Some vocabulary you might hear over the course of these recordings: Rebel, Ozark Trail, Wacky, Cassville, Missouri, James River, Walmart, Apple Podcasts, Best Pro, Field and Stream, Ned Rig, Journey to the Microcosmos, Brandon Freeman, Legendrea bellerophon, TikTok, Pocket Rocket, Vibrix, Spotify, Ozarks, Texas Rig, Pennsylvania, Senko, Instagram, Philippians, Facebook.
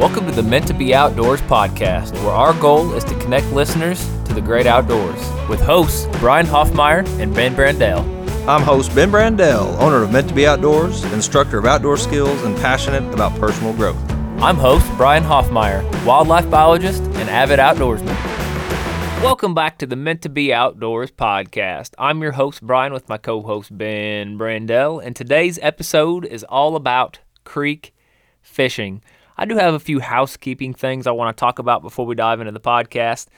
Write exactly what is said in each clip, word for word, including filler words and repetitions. Welcome to the Meant to Be Outdoors podcast, where our goal is to connect listeners to the great outdoors, with hosts Brian Hoffmeyer and Ben Brandell. I'm host Ben Brandell, owner of Meant to Be Outdoors, instructor of outdoor skills, and passionate about personal growth. I'm host Brian Hoffmeyer, wildlife biologist and avid outdoorsman. Welcome back to the Meant to Be Outdoors podcast. I'm your host Brian with my co-host Ben Brandell, and today's episode is all about creek fishing. I do have a few housekeeping things I want to talk about before we dive into the podcast.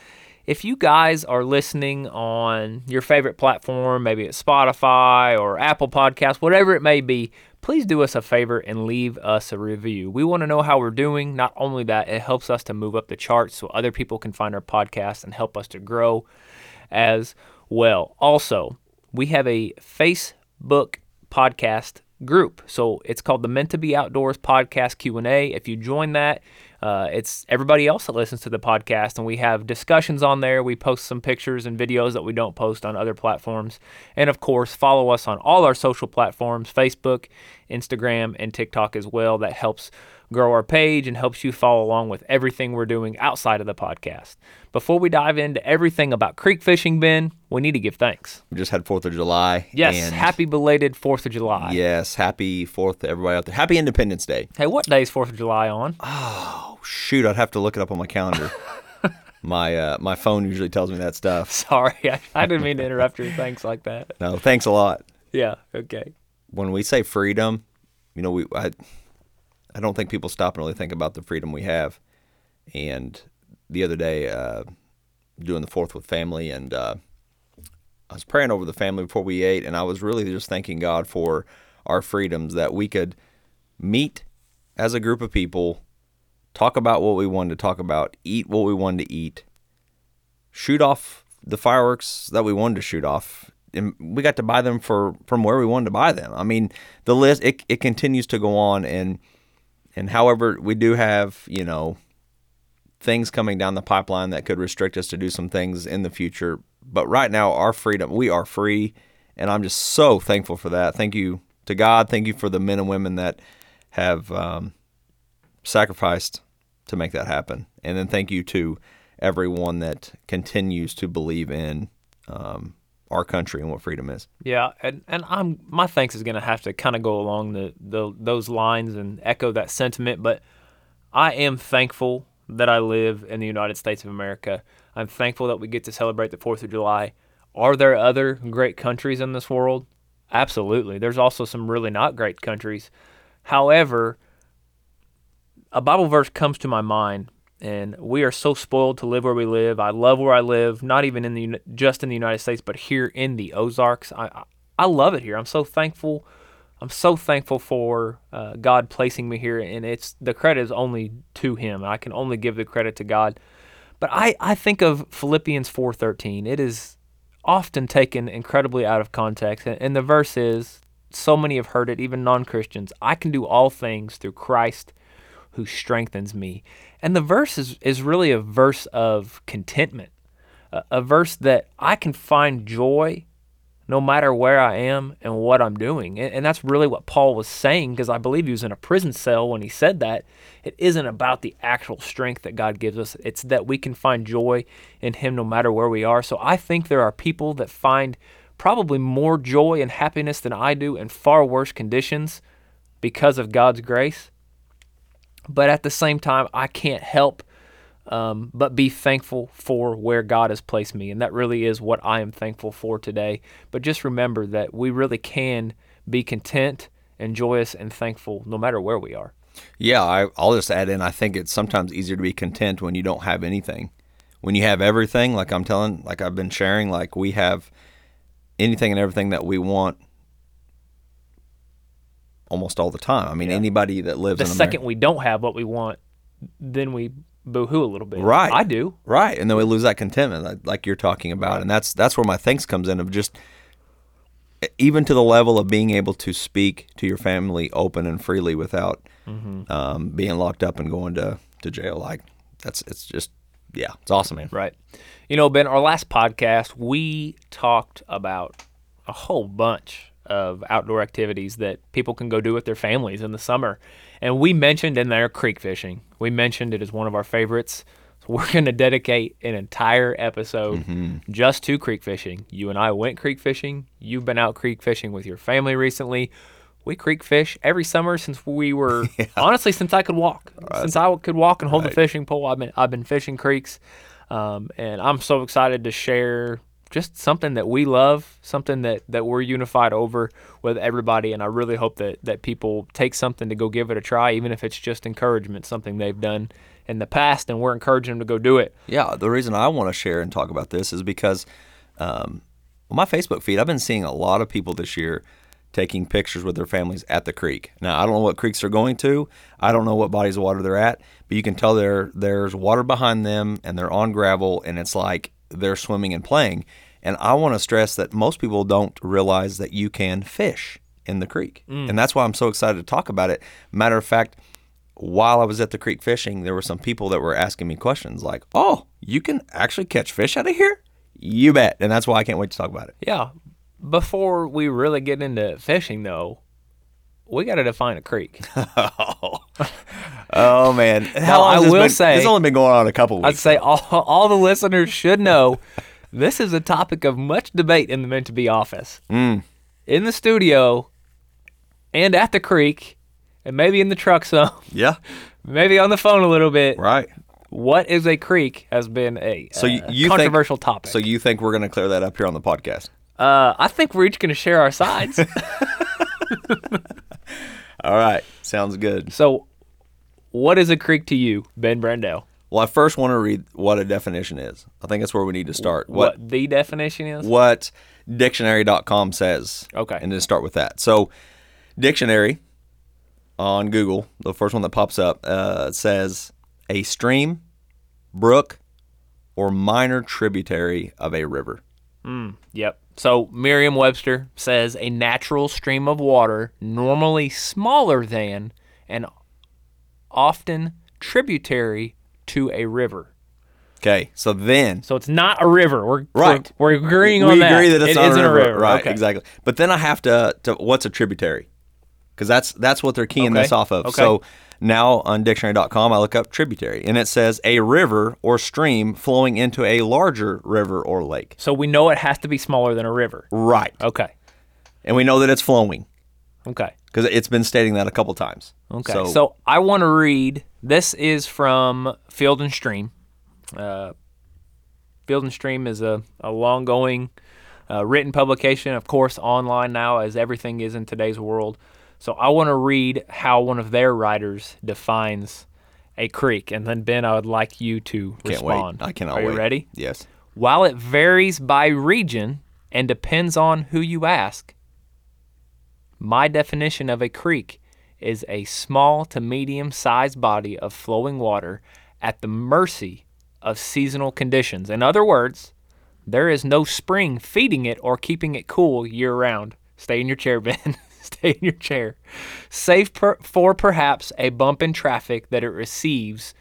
If you guys are listening on your favorite platform, maybe it's Spotify or Apple Podcasts, whatever it may be, please do us a favor and leave us a review. We want to know how we're doing. Not only that, it helps us to move up the charts so other people can find our podcast and help us to grow as well. Also, we have a Facebook podcast group. So it's called the Meant to Be Outdoors Podcast Q and A. If you join that, uh, it's everybody else that listens to the podcast, and we have discussions on there. We post some pictures and videos that we don't post on other platforms. And of course, follow us on all our social platforms, Facebook, Instagram, and TikTok as well. That helps grow our page and helps you follow along with everything we're doing outside of the podcast. Before we dive into everything about creek fishing, Ben, we need to give thanks. We just had fourth of July. Yes, and happy belated fourth of July. Yes, happy fourth to everybody out there. Happy Independence Day. Hey, what day is fourth of July on? Oh, shoot, I'd have to look it up on my calendar. My uh, my phone usually tells me that stuff. Sorry, I, I didn't mean to interrupt your thanks like that. No, thanks a lot. Yeah, okay. When we say freedom, you know, we... I, I don't think people stop and really think about the freedom we have. And the other day, uh, doing the fourth with family, and uh, I was praying over the family before we ate, and I was really just thanking God for our freedoms, that we could meet as a group of people, talk about what we wanted to talk about, eat what we wanted to eat, shoot off the fireworks that we wanted to shoot off. And we got to buy them for from where we wanted to buy them. I mean, the list, it, it continues to go on, and And however, we do have, you know, things coming down the pipeline that could restrict us to do some things in the future. But right now, our freedom, we are free, and I'm just so thankful for that. Thank you to God. Thank you for the men and women that have um, sacrificed to make that happen. And then thank you to everyone that continues to believe in um our country and what freedom is. Yeah, and, and I'm my thanks is going to have to kind of go along the, the those lines and echo that sentiment, but I am thankful that I live in the United States of America. I'm thankful that we get to celebrate the fourth of July. Are there other great countries in this world? Absolutely. There's also some really not great countries. However, a Bible verse comes to my mind, and we are so spoiled to live where we live. I love where I live, not even in the just in the United States, but here in the Ozarks. I I, I love it here. I'm so thankful. I'm so thankful for uh, God placing me here, and it's the credit is only to Him. I can only give the credit to God. But I, I think of Philippians four thirteen. It is often taken incredibly out of context, and, and the verse is, so many have heard it, even non-Christians, I can do all things through Christ who strengthens me. And the verse is, is really a verse of contentment, a, a verse that I can find joy no matter where I am and what I'm doing. And, and that's really what Paul was saying, because I believe he was in a prison cell when he said that. It isn't about the actual strength that God gives us. It's that we can find joy in Him no matter where we are. So I think there are people that find probably more joy and happiness than I do in far worse conditions because of God's grace. But at the same time, I can't help um, but be thankful for where God has placed me. And that really is what I am thankful for today. But just remember that we really can be content and joyous and thankful no matter where we are. Yeah, I, I'll just add in, I think it's sometimes easier to be content when you don't have anything. When you have everything, like I'm telling, like I've been sharing, like we have anything and everything that we want almost all the time. I mean, yeah. Anybody that lives the in America. The second we don't have what we want, then we boohoo a little bit. Right. I do. Right. And then we lose that contentment like, like you're talking about. Right. And that's that's where my thanks comes in, of just even to the level of being able to speak to your family open and freely without mm-hmm. um, being locked up and going to, to jail. Like that's, it's just, yeah, it's awesome, man. Right. You know, Ben, our last podcast, we talked about a whole bunch of outdoor activities that people can go do with their families in the summer. And we mentioned in there creek fishing. We mentioned it as one of our favorites. So we're going to dedicate an entire episode mm-hmm. just to creek fishing. You and I went creek fishing. You've been out creek fishing with your family recently. We creek fish every summer since we were, yeah. honestly, since I could walk. Right. Since I could walk and hold right. the fishing pole, I've been I've been fishing creeks. Um, and I'm so excited to share just something that we love, something that, that we're unified over with everybody. And I really hope that, that people take something to go give it a try, even if it's just encouragement, something they've done in the past, and we're encouraging them to go do it. Yeah, the reason I want to share and talk about this is because um, on my Facebook feed, I've been seeing a lot of people this year taking pictures with their families at the creek. Now, I don't know what creeks they're going to. I don't know what bodies of water they're at, but you can tell there there's water behind them and they're on gravel, and it's like they're swimming and playing. And I want to stress that most people don't realize that you can fish in the creek. Mm. And that's why I'm so excited to talk about it. Matter of fact, while I was at the creek fishing, there were some people that were asking me questions like, oh, you can actually catch fish out of here? You bet. And that's why I can't wait to talk about it. Yeah. Before we really get into fishing, though, we got to define a creek. oh. oh, man. How long has I will been, say, this has only been going on a couple weeks. I'd say all, all the listeners should know this is a topic of much debate in the Meant to Be office. Mm. In the studio and at the creek, and maybe in the truck some. Yeah. Maybe on the phone a little bit. Right. What is a creek has been a so you, you controversial think, topic. So you think we're going to clear that up here on the podcast? Uh, I think we're each going to share our sides. All right. Sounds good. So what is a creek to you, Ben Brandell? Well, I first want to read what a definition is. I think that's where we need to start. What, what the definition is? What dictionary dot com says. Okay. And then start with that. So dictionary on Google, the first one that pops up, uh, says a stream, brook, or minor tributary of a river. Mm, yep. So Merriam-Webster says a natural stream of water normally smaller than and often tributary to a river. Okay, so then. So it's not a river. We're right. We're, we're agreeing we on agree that. We agree that it's it not a river. river. Right, okay. Exactly. But then I have to, to what's a tributary? Because that's, that's what they're keying okay. this off of. Okay. So now on dictionary dot com, I look up tributary, and it says a river or stream flowing into a larger river or lake. So we know it has to be smaller than a river. Right. Okay. And we know that it's flowing. Okay. Because it's been stating that a couple times. Okay. So, so I want to read. This is from Field and Stream. Uh, Field and Stream is a, a long-going uh, written publication, of course, online now, as everything is in today's world. So I want to read how one of their writers defines a creek. And then, Ben, I would like you to Can't respond. Wait. I cannot wait. Are you wait. ready? Yes. While it varies by region and depends on who you ask, my definition of a creek is a small to medium-sized body of flowing water at the mercy of seasonal conditions. In other words, there is no spring feeding it or keeping it cool year-round. Stay in your chair, Ben. Stay in your chair, save per, for perhaps a bump in traffic that it receives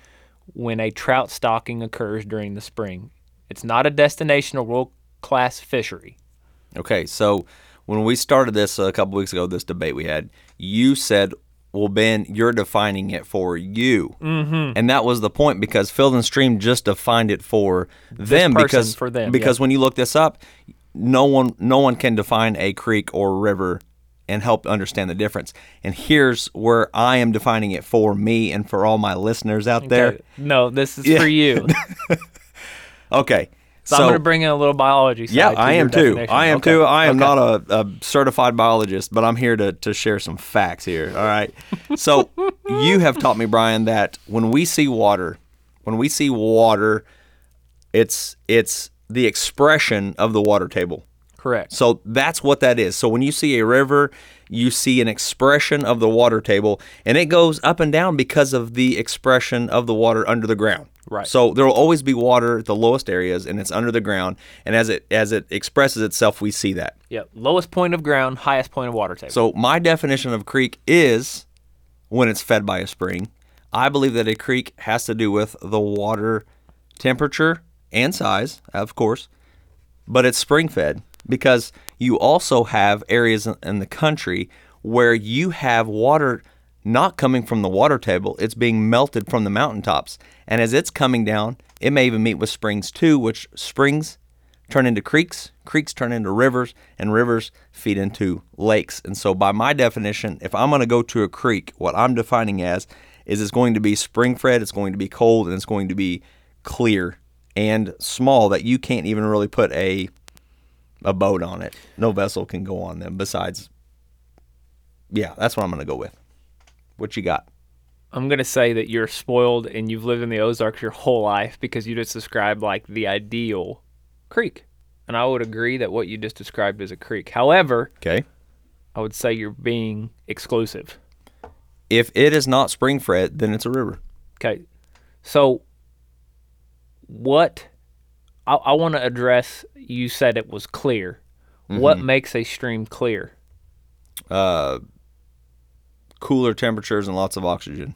when a trout stocking occurs during the spring. It's not a destination or world-class fishery. Okay, so when we started this a couple weeks ago, this debate we had, you said, well, Ben, you're defining it for you. Mm-hmm. And that was the point, because Field and Stream just defined it for this them. Because, for them. Because yeah. when you look this up, no one, no one can define a creek or river and help understand the difference. And here's where I am defining it for me and for all my listeners out okay. there. No, this is yeah. for you. okay. So, so I'm going to bring in a little biology side. Yeah, I am too. I am okay. too. I am okay. not a, a certified biologist, but I'm here to, to share some facts here. All right. So you have taught me, Brian, that when we see water, when we see water, it's it's the expression of the water table. Correct. So that's what that is. So when you see a river, you see an expression of the water table, and it goes up and down because of the expression of the water under the ground. Right. So there will always be water at the lowest areas, and it's under the ground, and as it as it expresses itself, we see that. Yeah, lowest point of ground, highest point of water table. So my definition of creek is when it's fed by a spring. I believe that a creek has to do with the water temperature and size, of course, but it's spring-fed. Because you also have areas in the country where you have water not coming from the water table. It's being melted from the mountaintops. And as it's coming down, it may even meet with springs too, which springs turn into creeks, creeks turn into rivers, and rivers feed into lakes. And so by my definition, if I'm going to go to a creek, what I'm defining as is it's going to be spring-fed, it's going to be cold, and it's going to be clear and small that you can't even really put a a boat on it. No vessel can go on them besides, yeah, that's what I'm going to go with. What you got? I'm going to say that you're spoiled and you've lived in the Ozarks your whole life because you just described like the ideal creek. And I would agree that what you just described is a creek. However, okay, I would say you're being exclusive. If it is not spring fed, then it's a river. Okay. So what I, I want to address, you said it was clear. Mm-hmm. What makes a stream clear? Uh, cooler temperatures and lots of oxygen.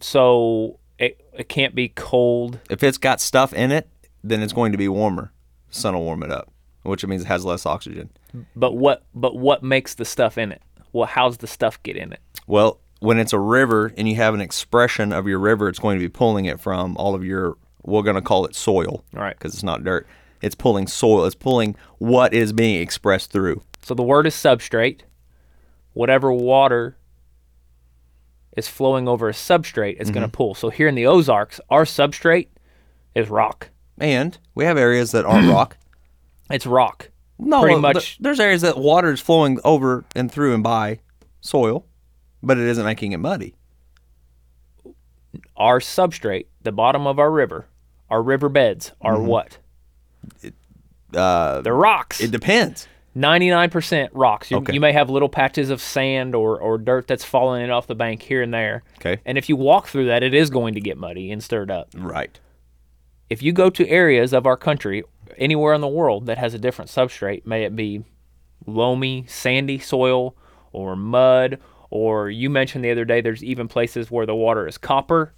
So it, it can't be cold. If it's got stuff in it, then it's going to be warmer. The sun will warm it up, which means it has less oxygen. But what but what makes the stuff in it? Well, how's the stuff get in it? Well, when it's a river and you have an expression of your river, it's going to be pulling it from all of your, we're going to call it soil. All right. Because it's not dirt. It's pulling soil. It's pulling what is being expressed through. So the word is substrate. Whatever water is flowing over a substrate, it's mm-hmm. going to pull. So here in the Ozarks, our substrate is rock. And we have areas that aren't rock. It's rock. No, pretty much. Th- there's areas that water is flowing over and through and by soil, but it isn't making it muddy. Our substrate, the bottom of our river, our river beds are mm-hmm. what? It, uh, they're rocks. It depends. ninety-nine percent rocks. You, okay. you may have little patches of sand or, or dirt that's falling in off the bank here and there. Okay. And if you walk through that, it is going to get muddy and stirred up. Right. If you go to areas of our country, anywhere in the world that has a different substrate, may it be loamy, sandy soil or mud, or you mentioned the other day there's even places where the water is copper.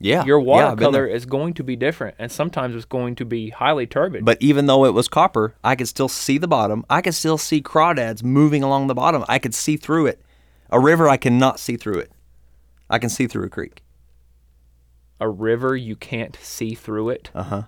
Yeah. Your watercolor yeah, is going to be different, and sometimes it's going to be highly turbid. But even though it was copper, I could still see the bottom. I could still see crawdads moving along the bottom. I could see through it. A river, I cannot see through it. I can see through a creek. A river, you can't see through it? Uh-huh.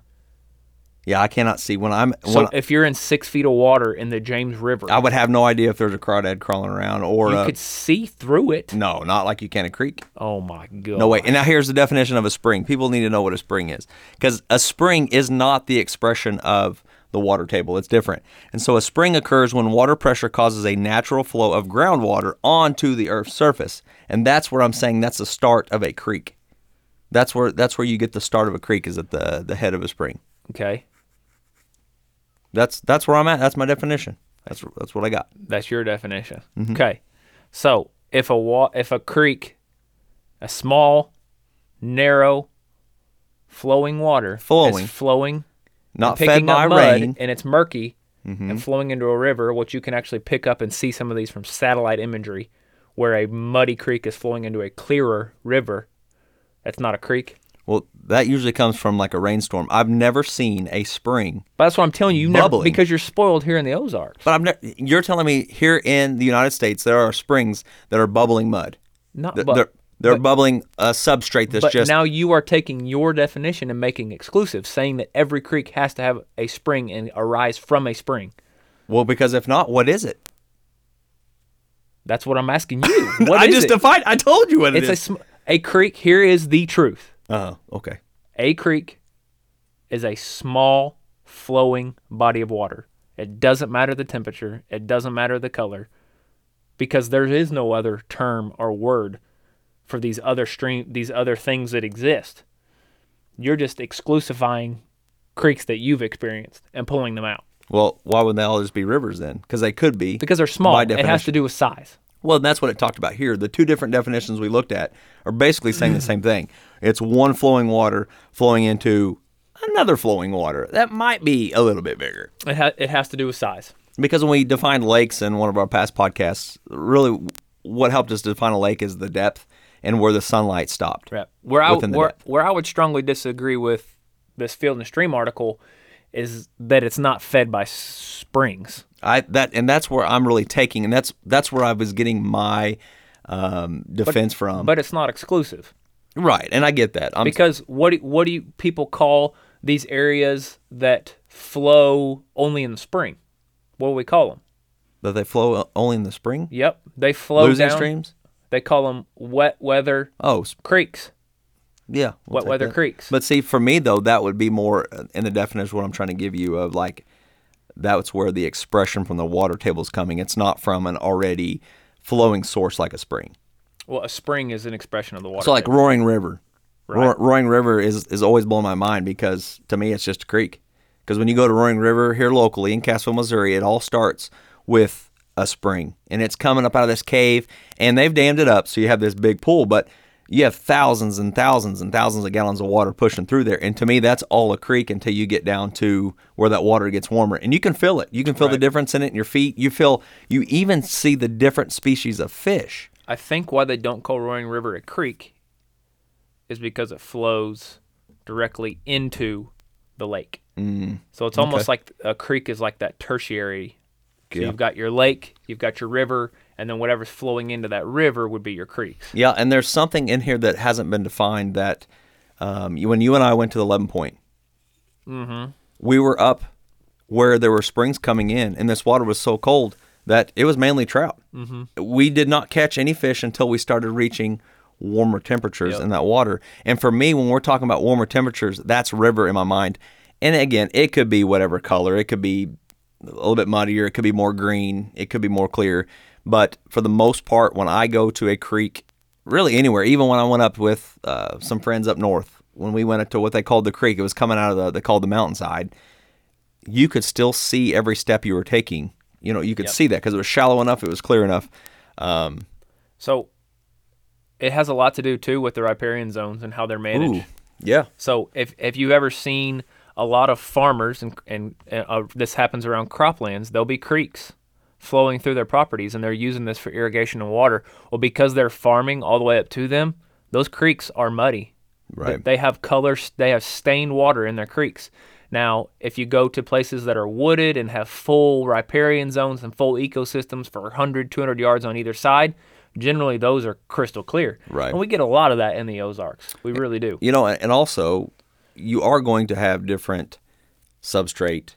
Yeah, I cannot see. when I'm. So when if you're in six feet of water in the James River. I would have no idea if there's a crawdad crawling around or You a, could see through it? No, not like you can a creek. Oh, my God. No way. And now here's the definition of a spring. People need to know what a spring is because a spring is not the expression of the water table. It's different. And so a spring occurs when water pressure causes a natural flow of groundwater onto the Earth's surface. And that's where I'm saying that's the start of a creek. That's where that's where you get the start of a creek is at the the head of a spring. Okay. That's that's where I'm at. That's my definition. That's that's what I got. That's your definition. Mm-hmm. Okay. So if a wa- if a creek, a small, narrow, flowing water flowing. is flowing, not fed by rain, and it's murky mm-hmm. and flowing into a river, what you can actually pick up and see some of these from satellite imagery, where a muddy creek is flowing into a clearer river. That's not a creek. Well, that usually comes from like a rainstorm. I've never seen a spring. But that's what I'm telling you, never, because you're spoiled here in the Ozarks. But I'm ne- you're telling me here in the United States there are springs that are bubbling mud. Not bu- they're, they're but, bubbling a substrate that's but just. But now you are taking your definition and making exclusive, saying that every creek has to have a spring and arise from a spring. Well, because if not, what is it? That's what I'm asking you. What I is just it? defined. I told you what it it's is. A sm- A creek, here is the truth. Oh, okay. A creek is a small flowing body of water. It doesn't matter the temperature. It doesn't matter the color because there is no other term or word for these other stream, these other things that exist. You're just exclusifying creeks that you've experienced and pulling them out. Well, why would they all just be rivers then? Because they could be. Because they're small. It has to do with size. Well, that's what it talked about here. The two different definitions we looked at are basically saying the same thing. It's one flowing water flowing into another flowing water. That might be a little bit bigger. It, ha- it has to do with size. Because when we defined lakes in one of our past podcasts, really what helped us define a lake is the depth and where the sunlight stopped. Right. Where I, where, where I would strongly disagree with this Field and Stream article is that it's not fed by springs. I that and that's where I'm really taking, and that's that's where I was getting my um, defense but, from. But it's not exclusive, right? And I get that I'm, because what do, what do you people call these areas that flow only in the spring? What do we call them? That they flow only in the spring? Yep, they flow losing down streams. They call them wet weather oh creeks. Yeah, we'll wet weather that. creeks. But see, for me though, that would be more in the definition of what I'm trying to give you of like that's where the expression from the water table is coming. It's not from an already flowing source like a spring. Well, a spring is an expression of the water. So like table. Roaring River. Right. Ro- Roaring River is is always blowing my mind because to me it's just a creek. Because when you go to Roaring River here locally in Cassville, Missouri, it all starts with a spring and it's coming up out of this cave and they've dammed it up so you have this big pool, but you have thousands and thousands and thousands of gallons of water pushing through there. And to me, that's all a creek until you get down to where that water gets warmer. And you can feel it. You can feel right. the difference in it in your feet. You feel, you even see the different species of fish. I think why they don't call Roaring River a creek is because it flows directly into the lake. Mm. So it's almost okay. like a creek is like that tertiary. So yeah. You've got your lake, you've got your river, and then whatever's flowing into that river would be your creeks. Yeah, and there's something in here that hasn't been defined that um, when you and I went to the Eleven Point, mm-hmm. we were up where there were springs coming in, and this water was so cold that it was mainly trout. Mm-hmm. We did not catch any fish until we started reaching warmer temperatures yep. in that water. And for me, when we're talking about warmer temperatures, that's river in my mind. And again, it could be whatever color. It could be a little bit muddier. It could be more green. It could be more clear. But for the most part, when I go to a creek, really anywhere, even when I went up with uh, some friends up north, when we went up to what they called the creek, it was coming out of the, they called the mountainside, you could still see every step you were taking. You know, you could yep. see that because it was shallow enough, it was clear enough. Um, so it has a lot to do, too, with the riparian zones and how they're managed. Ooh, yeah. So if, if you've ever seen a lot of farmers, and, and uh, this happens around croplands, there'll be creeks flowing through their properties, and they're using this for irrigation and water. Well, because they're farming all the way up to them, those creeks are muddy. Right. They, they have color, they have stained water in their creeks. Now, if you go to places that are wooded and have full riparian zones and full ecosystems for one hundred, two hundred yards on either side, generally those are crystal clear. Right. And we get a lot of that in the Ozarks. We really do. You know, and also you are going to have different substrate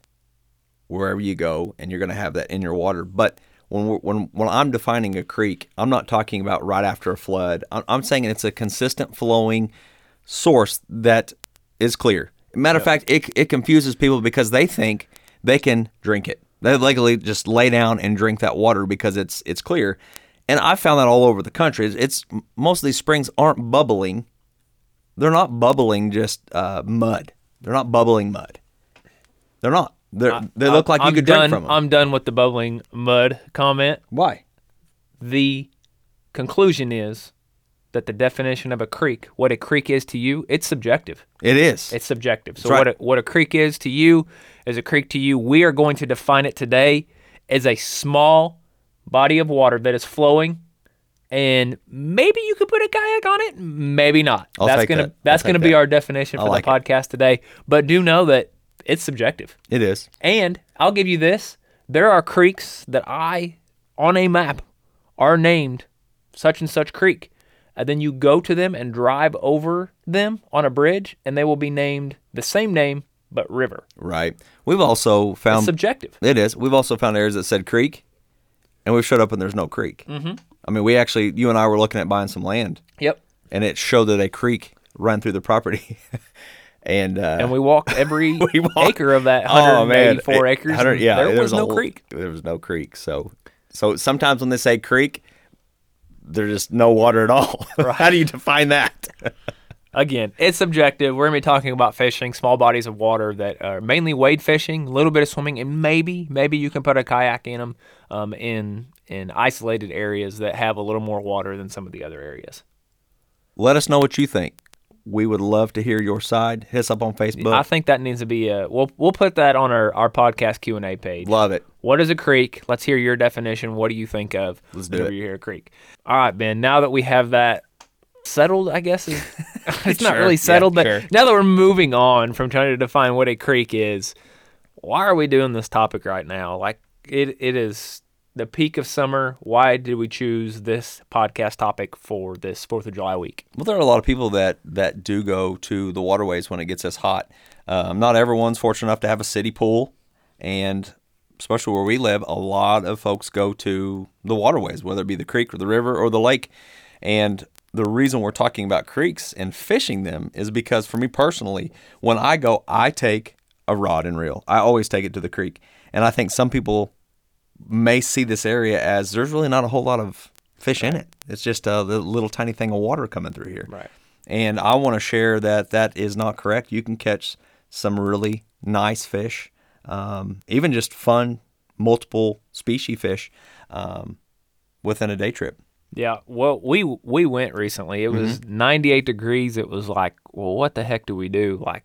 wherever you go, and you're going to have that in your water. But when we're, when when I'm defining a creek, I'm not talking about right after a flood. I'm, I'm saying it's a consistent flowing source that is clear. Matter of yep. fact, it it confuses people because they think they can drink it. They legally just lay down and drink that water because it's it's clear. And I found that all over the country. It's, it's most of these springs aren't bubbling. They're not bubbling just uh, mud. They're not bubbling mud. They're not. I, they look like I'm you could done, drink from them. I'm done with the bubbling mud comment. Why? The conclusion is that the definition of a creek, what a creek is to you, it's subjective. It is. It's subjective. So right. what, a, what a creek is to you is a creek to you. We are going to define it today as a small body of water that is flowing, and maybe you could put a kayak on it, maybe not. I'll that's going that. that's gonna that. be our definition for like the podcast it. today. But do know that it's subjective. It is. And I'll give you this. There are creeks that I, on a map, are named such and such creek. And then you go to them and drive over them on a bridge, and they will be named the same name, but river. Right. We've also found... It's subjective. It is. We've also found areas that said creek, and we've showed up and there's no creek. Mm-hmm. I mean, we actually, you and I were looking at buying some land. Yep. And it showed that a creek ran through the property. And uh, and we walked every we walked, acre of that one hundred eighty-four oh man, acres. It, yeah, there was, was no creek. There was no creek. So so sometimes when they say creek, there's just no water at all. Right. How do you define that? Again, it's subjective. We're going to be talking about fishing, small bodies of water that are mainly wade fishing, a little bit of swimming, and maybe maybe you can put a kayak in them um, in in isolated areas that have a little more water than some of the other areas. Let us know what you think. We would love to hear your side. Hit us up on Facebook. I think that needs to be a, we'll we'll put that on our, our podcast Q and A page. Love it. What is a creek? Let's hear your definition. What do you think of Let's do whenever it. you hear a creek? All right, Ben, now that we have that settled, I guess. Is, it's sure. not really settled, yeah, but sure. now that we're moving on from trying to define what a creek is, why are we doing this topic right now? Like, it it is the peak of summer. Why did we choose this podcast topic for this fourth of July week? Well, there are a lot of people that, that do go to the waterways when it gets this hot. Um, not everyone's fortunate enough to have a city pool, and especially where we live, a lot of folks go to the waterways, whether it be the creek or the river or the lake. And the reason we're talking about creeks and fishing them is because, for me personally, when I go, I take a rod and reel. I always take it to the creek. And I think some people may see this area as there's really not a whole lot of fish in it. It's just a little tiny thing of water coming through here. Right. And I want to share that that is not correct. You can catch some really nice fish, um, even just fun, multiple species fish um, within a day trip. Yeah, well, we we went recently. It was mm-hmm. ninety-eight degrees. It was like, well, what the heck do we do? Like,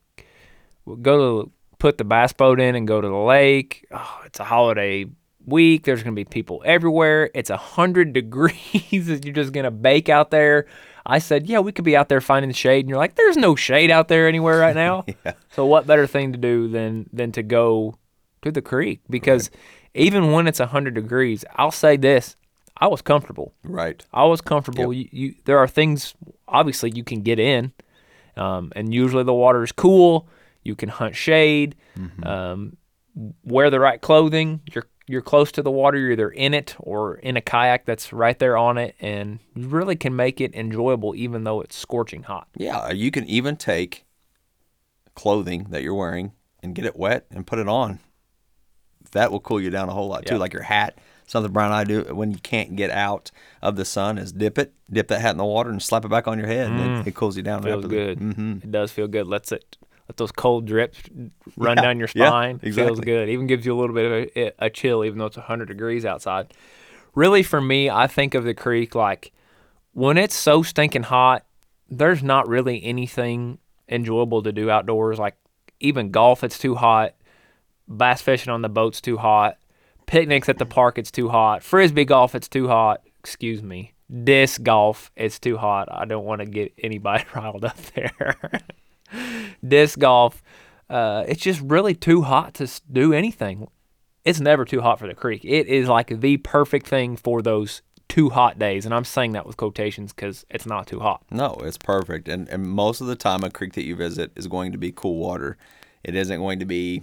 we'll go to put the bass boat in and go to the lake. Oh, it's a holiday week. There's going to be people everywhere. It's one hundred degrees. You're just going to bake out there. I said, yeah, we could be out there finding shade. And you're like, there's no shade out there anywhere right now. Yeah. So what better thing to do than than to go to the creek? Because right. even when it's one hundred degrees, I'll say this. I was comfortable. Right. I was comfortable. Yep. You, you, there are things, obviously, you can get in, um, and usually the water is cool. You can hunt shade, mm-hmm. um, wear the right clothing. You're you're close to the water. You're either in it or in a kayak that's right there on it, and you really can make it enjoyable even though it's scorching hot. Yeah, you can even take clothing that you're wearing and get it wet and put it on. That will cool you down a whole lot, too, yeah. like your hat. Something Brian and I do when you can't get out of the sun is dip it, dip that hat in the water, and slap it back on your head. Mm. And it, it cools you down. Feels right good. The, mm-hmm. It does feel good. Let's it let those cold drips run yeah. down your spine. Yeah, exactly. Feels good. Even gives you a little bit of a, a chill, even though it's one hundred degrees outside. Really, for me, I think of the creek like when it's so stinking hot. There's not really anything enjoyable to do outdoors. Like even golf, it's too hot. Bass fishing on the boat's too hot. Picnics at the park, it's too hot. Frisbee golf, it's too hot. Excuse me. Disc golf, it's too hot. I don't want to get anybody riled up there. Disc golf, uh, it's just really too hot to do anything. It's never too hot for the creek. It is like the perfect thing for those too hot days. And I'm saying that with quotations because it's not too hot. No, it's perfect. And, and most of the time, a creek that you visit is going to be cool water. It isn't going to be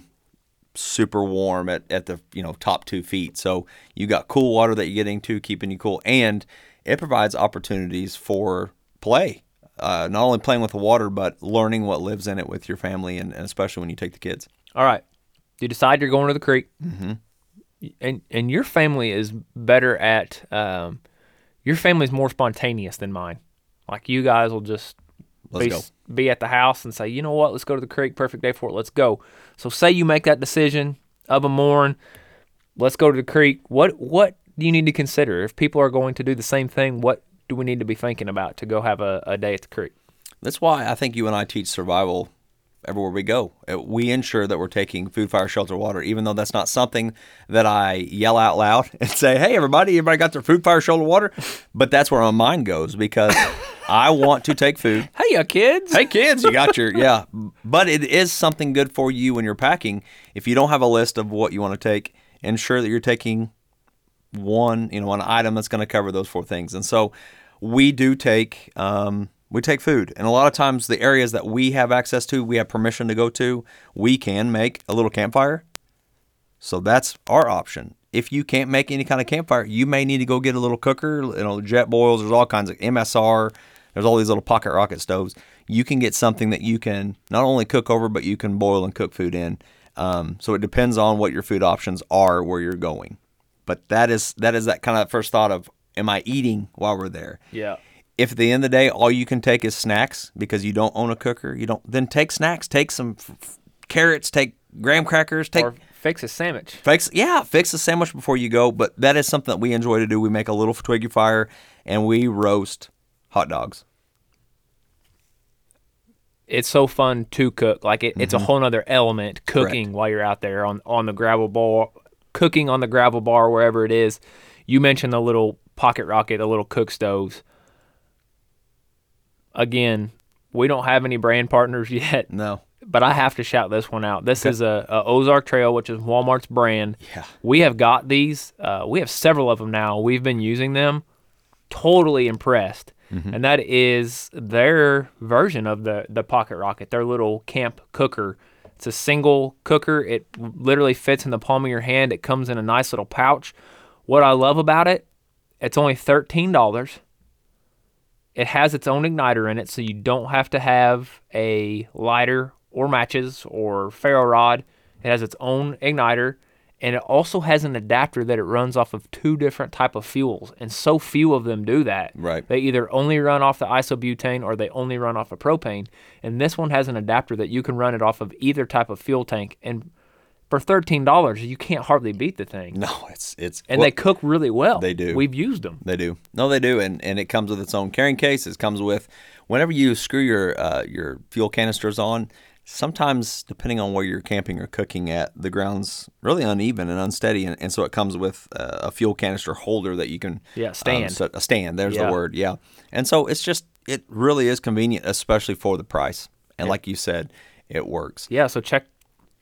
super warm at, at the you know top two feet. So you got cool water that you're getting to, keeping you cool, and it provides opportunities for play. Uh, not only playing with the water, but learning what lives in it with your family, and, and especially when you take the kids. All right, you decide you're going to the creek, mm-hmm. and and your family is better at um, your family's more spontaneous than mine. Like you guys will just. Let's be, go. be at the house and say, you know what, let's go to the creek, perfect day for it, let's go. So say you make that decision of a morn, let's go to the creek. What what do you need to consider? If people are going to do the same thing, what do we need to be thinking about to go have a, a day at the creek? That's why I think you and I teach survival everywhere we go. We ensure that we're taking food, fire, shelter, water, even though that's not something that I yell out loud and say, hey, everybody, everybody got their food, fire, shelter, water? But that's where my mind goes because I want to take food. Hey, you kids. Hey, kids, you got your, yeah. But it is something good for you when you're packing. If you don't have a list of what you want to take, ensure that you're taking one, you know, an item that's going to cover those four things. And so we do take, um, we take food. And a lot of times the areas that we have access to, we have permission to go to, we can make a little campfire. So that's our option. If you can't make any kind of campfire, you may need to go get a little cooker, you know, Jet Boils, there's all kinds of M S R, there's all these little Pocket Rocket stoves. You can get something that you can not only cook over, but you can boil and cook food in. Um, so it depends on what your food options are where you're going. But that is that is that kind of first thought of, am I eating while we're there? Yeah. If at the end of the day, all you can take is snacks because you don't own a cooker, you don't, then take snacks, take some f- f- carrots, take graham crackers, take... Or- Fix a sandwich. Fix, yeah, fix a sandwich before you go, but that is something that we enjoy to do. We make a little twiggy fire, and we roast hot dogs. It's so fun to cook. Like, it, mm-hmm. it's a whole other element cooking Correct. While you're out there on, on the gravel bar, cooking on the gravel bar, wherever it is. You mentioned the little Pocket Rocket, the little cook stoves. Again, we don't have any brand partners yet. No. but I have to shout this one out. This okay. is a, a Ozark Trail, which is Walmart's brand. Yeah. We have got these. Uh, we have several of them now. We've been using them. Totally impressed. Mm-hmm. And that is their version of the, the Pocket Rocket, their little camp cooker. It's a single cooker. It literally fits in the palm of your hand. It comes in a nice little pouch. What I love about it, it's only thirteen dollars. It has its own igniter in it, so you don't have to have a lighter or matches or ferro rod. It has its own igniter, and it also has an adapter that it runs off of two different type of fuels, and so few of them do that. Right. They either only run off the isobutane or they only run off of propane, and this one has an adapter that you can run it off of either type of fuel tank, and for thirteen dollars, you can't hardly beat the thing. No, it's... it's And well, they cook really well. They do. We've used them. They do. No, they do, and and it comes with its own carrying case. It comes with... Whenever you screw your uh, your fuel canisters on, sometimes, depending on where you're camping or cooking at, the ground's really uneven and unsteady, and, and so it comes with uh, a fuel canister holder that you can... Yeah, stand. Um, so a stand, there's yeah. the word, yeah. And so it's just... It really is convenient, especially for the price. And yeah. like you said, it works. Yeah, so check...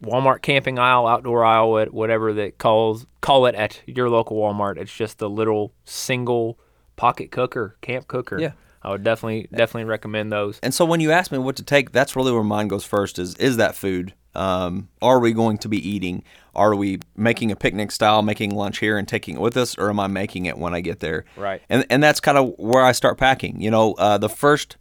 Walmart camping aisle, outdoor aisle, whatever that calls, call it at your local Walmart. It's just the little single pocket cooker, camp cooker. Yeah. I would definitely, definitely recommend those. And so when you ask me what to take, that's really where mine goes first is, is that food? Um, are we going to be eating? Are we making a picnic style, making lunch here and taking it with us? Or am I making it when I get there? Right. And and that's kind of where I start packing. You know, uh, the first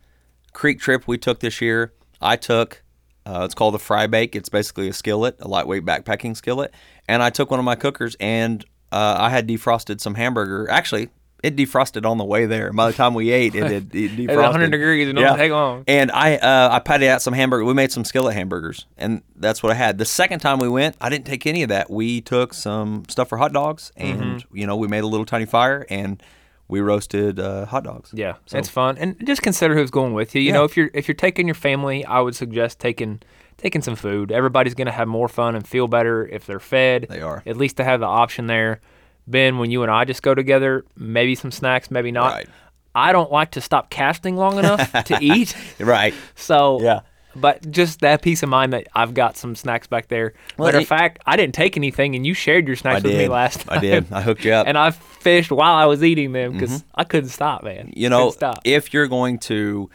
creek trip we took this year, I took... Uh, it's called the Fry Bake. It's basically a skillet, a lightweight backpacking skillet. And I took one of my cookers, and uh, I had defrosted some hamburger. Actually, it defrosted on the way there. By the time we ate, it, it, it defrosted. It's one hundred degrees. It doesn't take long. And I uh, I patted out some hamburger. We made some skillet hamburgers, and that's what I had. The second time we went, I didn't take any of that. We took some stuff for hot dogs, and mm-hmm. you know, we made a little tiny fire, and we roasted uh, hot dogs. Yeah, so it's fun, and just consider who's going with you. You yeah. know, if you're if you're taking your family, I would suggest taking taking some food. Everybody's going to have more fun and feel better if they're fed. They are, at least to have the option there. Ben, when you and I just go together, maybe some snacks, maybe not. Right. I don't like to stop casting long enough to eat. Right. So yeah. But just that peace of mind that I've got some snacks back there. Well, Matter of fact, I didn't take anything, and you shared your snacks I with did. me last time. I did. I hooked you up. And I fished while I was eating them because mm-hmm. I couldn't stop, man. You know, stop. If you're going to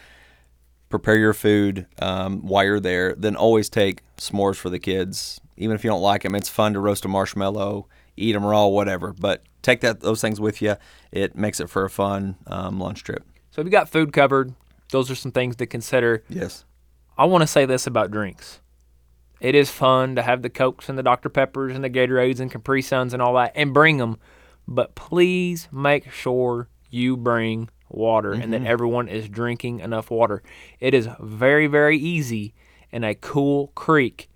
prepare your food um, while you're there, then always take s'mores for the kids. Even if you don't like them, it's fun to roast a marshmallow, eat them raw, whatever. But take that those things with you. It makes it for a fun um, lunch trip. So if you got food covered, those are some things to consider. Yes. I want to say this about drinks. It is fun to have the Cokes and the Doctor Peppers and the Gatorades and Capri Suns and all that and bring them, but please make sure you bring water mm-hmm. and that everyone is drinking enough water. It is very, very easy in a cool creek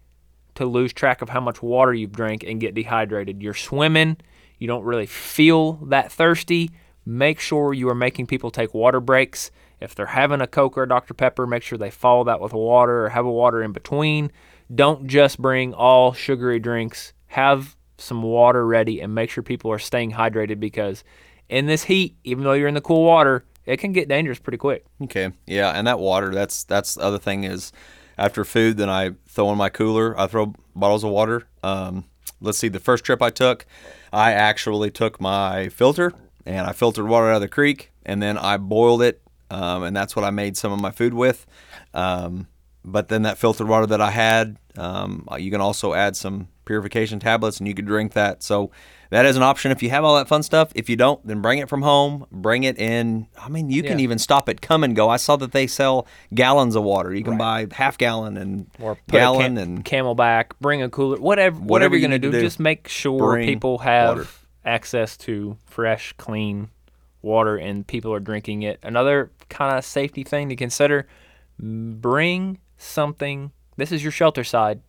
to lose track of how much water you've drank and get dehydrated. You're swimming. You don't really feel that thirsty. Make sure you are making people take water breaks. If they're having a Coke or a Doctor Pepper, make sure they follow that with water or have a water in between. Don't just bring all sugary drinks. Have some water ready and make sure people are staying hydrated because in this heat, even though you're in the cool water, it can get dangerous pretty quick. Okay. Yeah, and that water, that's that's the other thing is after food, then I throw in my cooler. I throw bottles of water. Um, let's see, the first trip I took, I actually took my filter and I filtered water out of the creek and then I boiled it. Um, and that's what I made some of my food with. Um, but then that filtered water that I had, um, you can also add some purification tablets and you can drink that. So that is an option if you have all that fun stuff. If you don't, then bring it from home, bring it in. I mean, you yeah. can even stop at Come and Go. I saw that they sell gallons of water. You can right. buy half gallon and or gallon cam- and Camelback, bring a cooler, whatever, whatever, whatever you're going to do, do, just make sure people have water. access to fresh, clean water and people are drinking it. Another kind of safety thing to consider, bring something. This is your shelter side,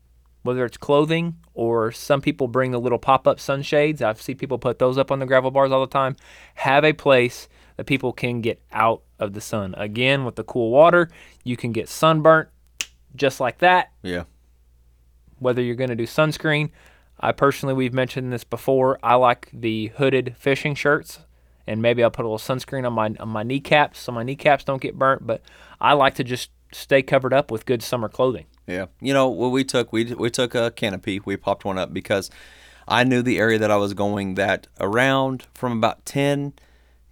whether it's clothing or some people bring the little pop-up sunshades. I've seen people put those up on the gravel bars all the time. Have a place that people can get out of the sun. Again, with the cool water, you can get sunburnt just like that. Yeah. Whether you're going to do sunscreen. I personally, we've mentioned this before, I like the hooded fishing shirts. And maybe I'll put a little sunscreen on my on my kneecaps so my kneecaps don't get burnt. But I like to just stay covered up with good summer clothing. Yeah. You know, what we took, we we took a canopy. We popped one up because I knew the area that I was going, that around from about ten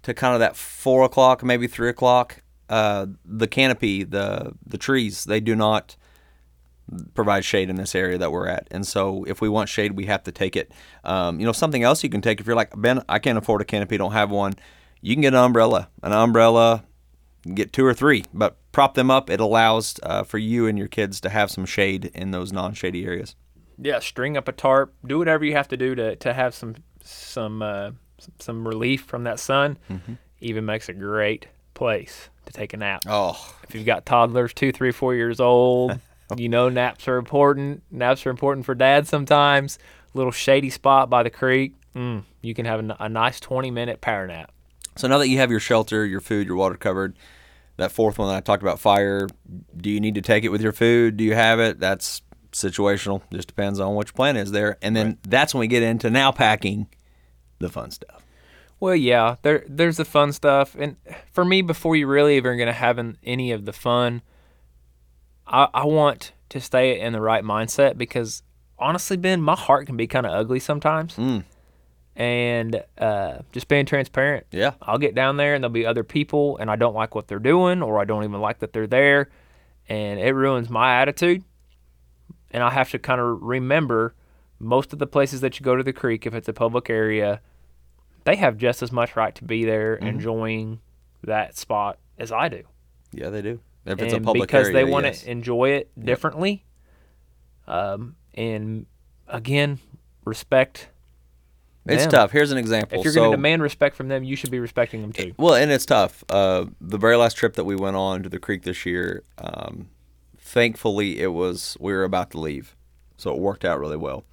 to kind of that four o'clock, maybe three o'clock, uh, the canopy, the the trees, they do not provide shade in this area that we're at. And so if we want shade, we have to take it. Um, you know, something else you can take if you're like, Ben, I can't afford a canopy, don't have one. You can get an umbrella. An umbrella, get two or three, but prop them up. It allows uh, for you and your kids to have some shade in those non-shady areas. Yeah, string up a tarp. Do whatever you have to do to, to have some some uh, some relief from that sun. Mm-hmm. Even makes a great place to take a nap. Oh, if you've got toddlers, two, three, four years old, you know naps are important. Naps are important for dad sometimes. Little shady spot by the creek. Mm, you can have a, a nice twenty-minute power nap. So now that you have your shelter, your food, your water covered, that fourth one that I talked about, fire, do you need to take it with your food? Do you have it? That's situational. Just depends on what your plan is there. And then right. That's when we get into now packing the fun stuff. Well, yeah, there there's the fun stuff. And for me, before you really even going to have any of the fun, I, I want to stay in the right mindset because, honestly, Ben, my heart can be kind of ugly sometimes. Mm. And uh, just being transparent. Yeah. I'll get down there and there'll be other people and I don't like what they're doing or I don't even like that they're there. And it ruins my attitude. And I have to kind of remember most of the places that you go to the creek, if it's a public area, they have just as much right to be there mm-hmm. enjoying that spot as I do. Yeah, they do. If it's and a public because area, because they want yes. to enjoy it differently. Yep. Um, and again, respect. It's them. Tough. Here's an example. If you're so, going to demand respect from them, you should be respecting them too. Well, and it's tough. Uh, the very last trip that we went on to the creek this year, um, thankfully it was we were about to leave, so it worked out really well.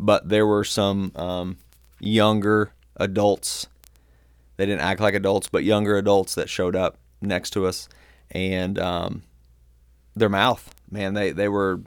But there were some um, younger adults. They didn't act like adults, but younger adults that showed up next to us, and um, their mouth, man, they they were.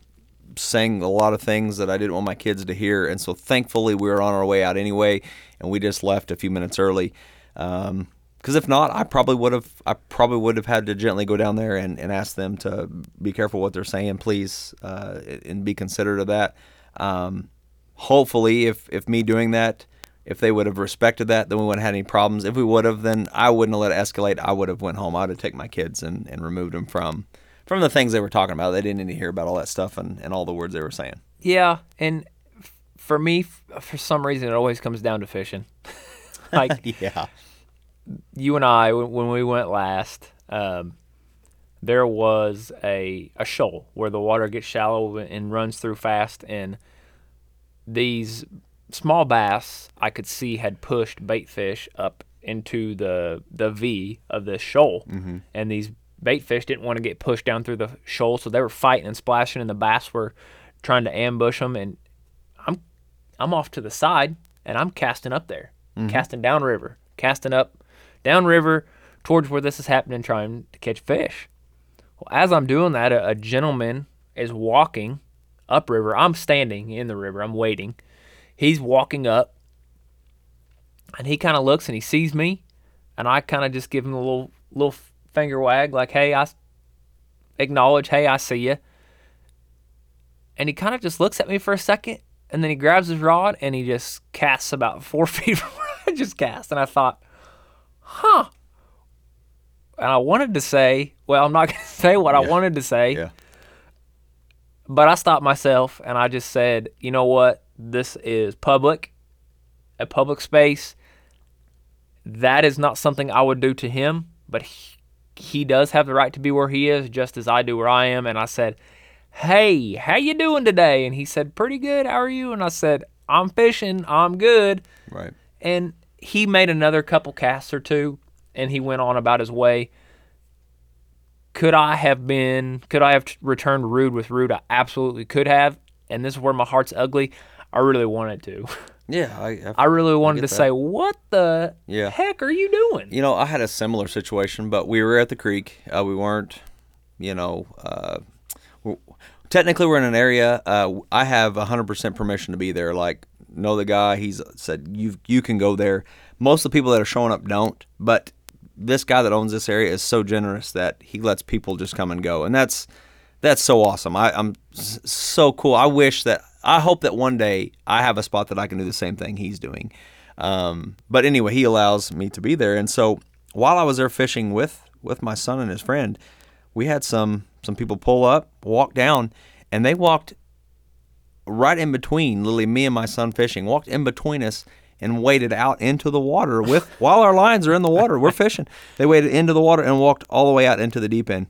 Saying a lot of things that I didn't want my kids to hear, and so thankfully we were on our way out anyway, and we just left a few minutes early. Um, because if not, I probably would have, I probably would have had to gently go down there and, and ask them to be careful what they're saying, please, uh, and be considerate of that. Um, hopefully, if if me doing that, if they would have respected that, then we wouldn't have had any problems. If we would have, then I wouldn't have let it escalate. I would have went home. I would have taken my kids and and removed them from. From the things they were talking about. They didn't need to hear about all that stuff and, and all the words they were saying. Yeah, and f- for me, f- for some reason, it always comes down to fishing. Like, yeah. You and I, w- when we went last, um, there was a, a shoal where the water gets shallow and runs through fast, and these small bass I could see had pushed bait fish up into the, the V of this shoal, mm-hmm. and these bait fish didn't want to get pushed down through the shoal, so they were fighting and splashing, and the bass were trying to ambush them. And I'm I'm off to the side, and I'm casting up there, mm-hmm. casting downriver, casting up downriver towards where this is happening, trying to catch fish. Well, as I'm doing that, a, a gentleman is walking upriver. I'm standing in the river. I'm waiting. He's walking up, and he kind of looks, and he sees me, and I kind of just give him a little little finger wag, like, hey, I acknowledge, hey, I see you. And he kind of just looks at me for a second, and then he grabs his rod, and he just casts about four feet from where I just cast. And I thought, huh. And I wanted to say, well, I'm not going to say what yeah. I wanted to say. Yeah. But I stopped myself, and I just said, you know what? This is public, a public space. That is not something I would do to him, but he He does have the right to be where he is, just as I do where I am. And I said, hey, how you doing today? And he said, pretty good. How are you? And I said, I'm fishing. I'm good. Right. And he made another couple casts or two, and he went on about his way. Could I have been, could I have returned rude with rude? I absolutely could have. And this is where my heart's ugly. I really wanted to. Yeah, I, I, I really wanted I to that. say, what the yeah. heck are you doing? You know, I had a similar situation, but we were at the creek. Uh, we weren't, you know, uh, we're, technically we're in an area. Uh, I have one hundred percent permission to be there. Like, know the guy. He's said, you you can go there. Most of the people that are showing up don't, but this guy that owns this area is so generous that he lets people just come and go. And that's That's so awesome. I, I'm so cool. I wish that, I hope that one day I have a spot that I can do the same thing he's doing. Um, but anyway, he allows me to be there. And so while I was there fishing with, with my son and his friend, we had some, some people pull up, walk down, and they walked right in between, literally me and my son fishing, walked in between us and waded out into the water with, while our lines are in the water, we're fishing. They waded into the water and walked all the way out into the deep end.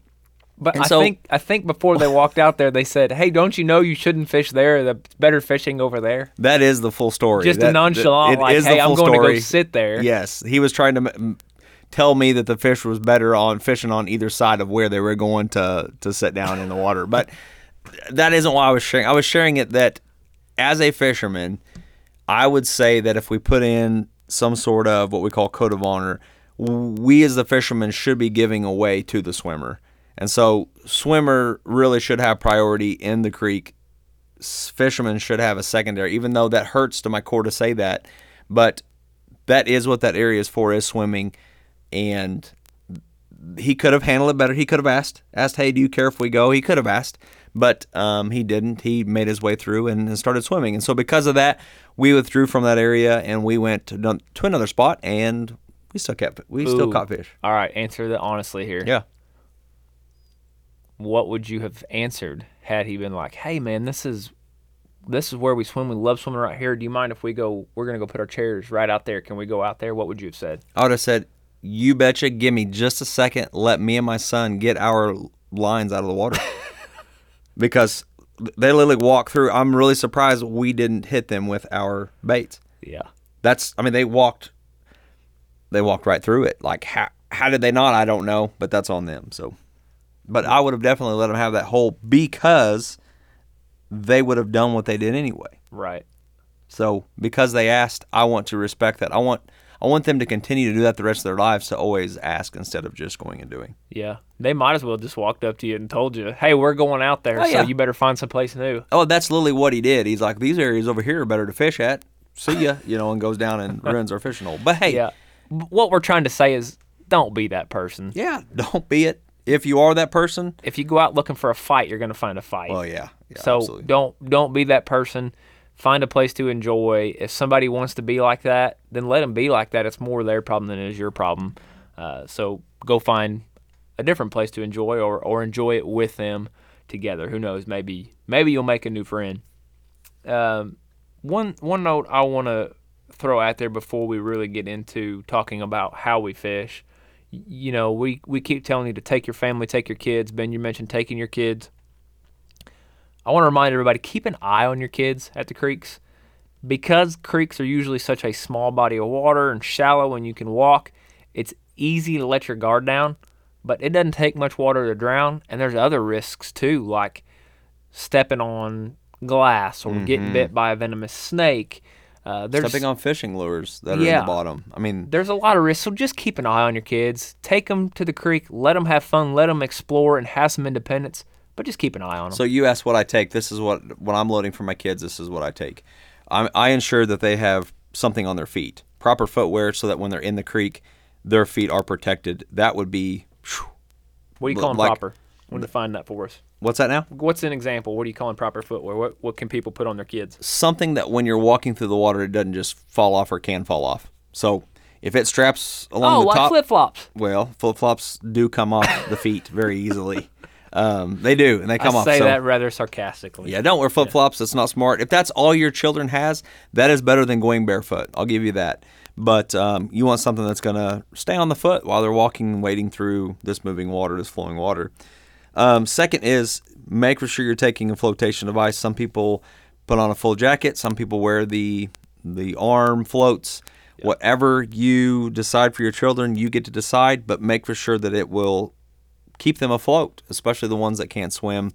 But and I so, think I think before they walked out there, they said, "Hey, don't you know you shouldn't fish there? The better fishing over there." That is the full story. Just that, a nonchalant, that, like, "Hey, I'm going story. to go sit there." Yes, he was trying to m- tell me that the fish was better on fishing on either side of where they were going to to sit down in the water. But that isn't why I was sharing. I was sharing it that as a fisherman, I would say that if we put in some sort of what we call code of honor, we as the fisherman should be giving away to the swimmer. And so swimmer really should have priority in the creek. Fishermen should have a secondary, even though that hurts to my core to say that. But that is what that area is for, is swimming. And he could have handled it better. He could have asked, asked, hey, do you care if we go? He could have asked, but um, he didn't. He made his way through and, and started swimming. And so because of that, we withdrew from that area and we went to, to another spot, and we still kept we Ooh. still caught fish. All right, answer that honestly here. Yeah. What would you have answered had he been like, "Hey, man, this is this is where we swim. We love swimming right here. Do you mind if we go? We're gonna go put our chairs right out there. Can we go out there?" What would you have said? I would have said, "You betcha. Give me just a second. Let me and my son get our lines out of the water." Because they literally walk through. I'm really surprised we didn't hit them with our baits. Yeah, that's. I mean, they walked. They walked right through it. Like how how did they not? I don't know, but that's on them. So. But I would have definitely let them have that hole because they would have done what they did anyway. Right. So because they asked, I want to respect that. I want I want them to continue to do that the rest of their lives, to always ask instead of just going and doing. Yeah. They might as well just walked up to you and told you, hey, we're going out there, oh, so yeah. you better find someplace new. Oh, that's literally what he did. He's like, these areas over here are better to fish at. See ya. You know, and goes down and ruins our fishing hole. But, hey. Yeah. What we're trying to say is don't be that person. Yeah. Don't be it. If you are that person, if you go out looking for a fight, you're going to find a fight. Oh yeah. yeah so absolutely. don't don't be that person. Find a place to enjoy. If somebody wants to be like that, then let them be like that. It's more their problem than it is your problem. Uh, so go find a different place to enjoy, or, or enjoy it with them together. Who knows? Maybe maybe you'll make a new friend. Um, one one note I want to throw out there before we really get into talking about how we fish. You know, we, we keep telling you to take your family, take your kids. Ben, you mentioned taking your kids. I want to remind everybody, keep an eye on your kids at the creeks. Because creeks are usually such a small body of water and shallow and you can walk, it's easy to let your guard down, but it doesn't take much water to drown. And there's other risks too, like stepping on glass or mm-hmm. getting bit by a venomous snake. Uh, Stepping on fishing lures that are yeah, in the bottom. I mean, there's a lot of risk, so just keep an eye on your kids. Take them to the creek, let them have fun, let them explore and have some independence, but just keep an eye on them. So you asked what I take. This is what, when I'm loading for my kids, this is what I take. I, I ensure that they have something on their feet, proper footwear, so that when they're in the creek, their feet are protected. That would be... Whew, what do you call them like, proper? We'll define that for us. What's that now? What's an example? What are you calling proper footwear? What what can people put on their kids? Something that when you're walking through the water, it doesn't just fall off or can fall off. So if it straps along oh, the like top. Oh, like flip-flops. Well, flip-flops do come off the feet very easily. Um, they do, and they come I off. I say so, that rather sarcastically. Yeah, don't wear flip-flops. Yeah. It's not smart. If that's all your children has, that is better than going barefoot. I'll give you that. But um, you want something that's going to stay on the foot while they're walking and wading through this moving water, this flowing water. Um, second is make sure you're taking a flotation device. Some people put on a full jacket. Some people wear the the arm floats. Yep. Whatever you decide for your children, you get to decide, but make for sure that it will keep them afloat, especially the ones that can't swim.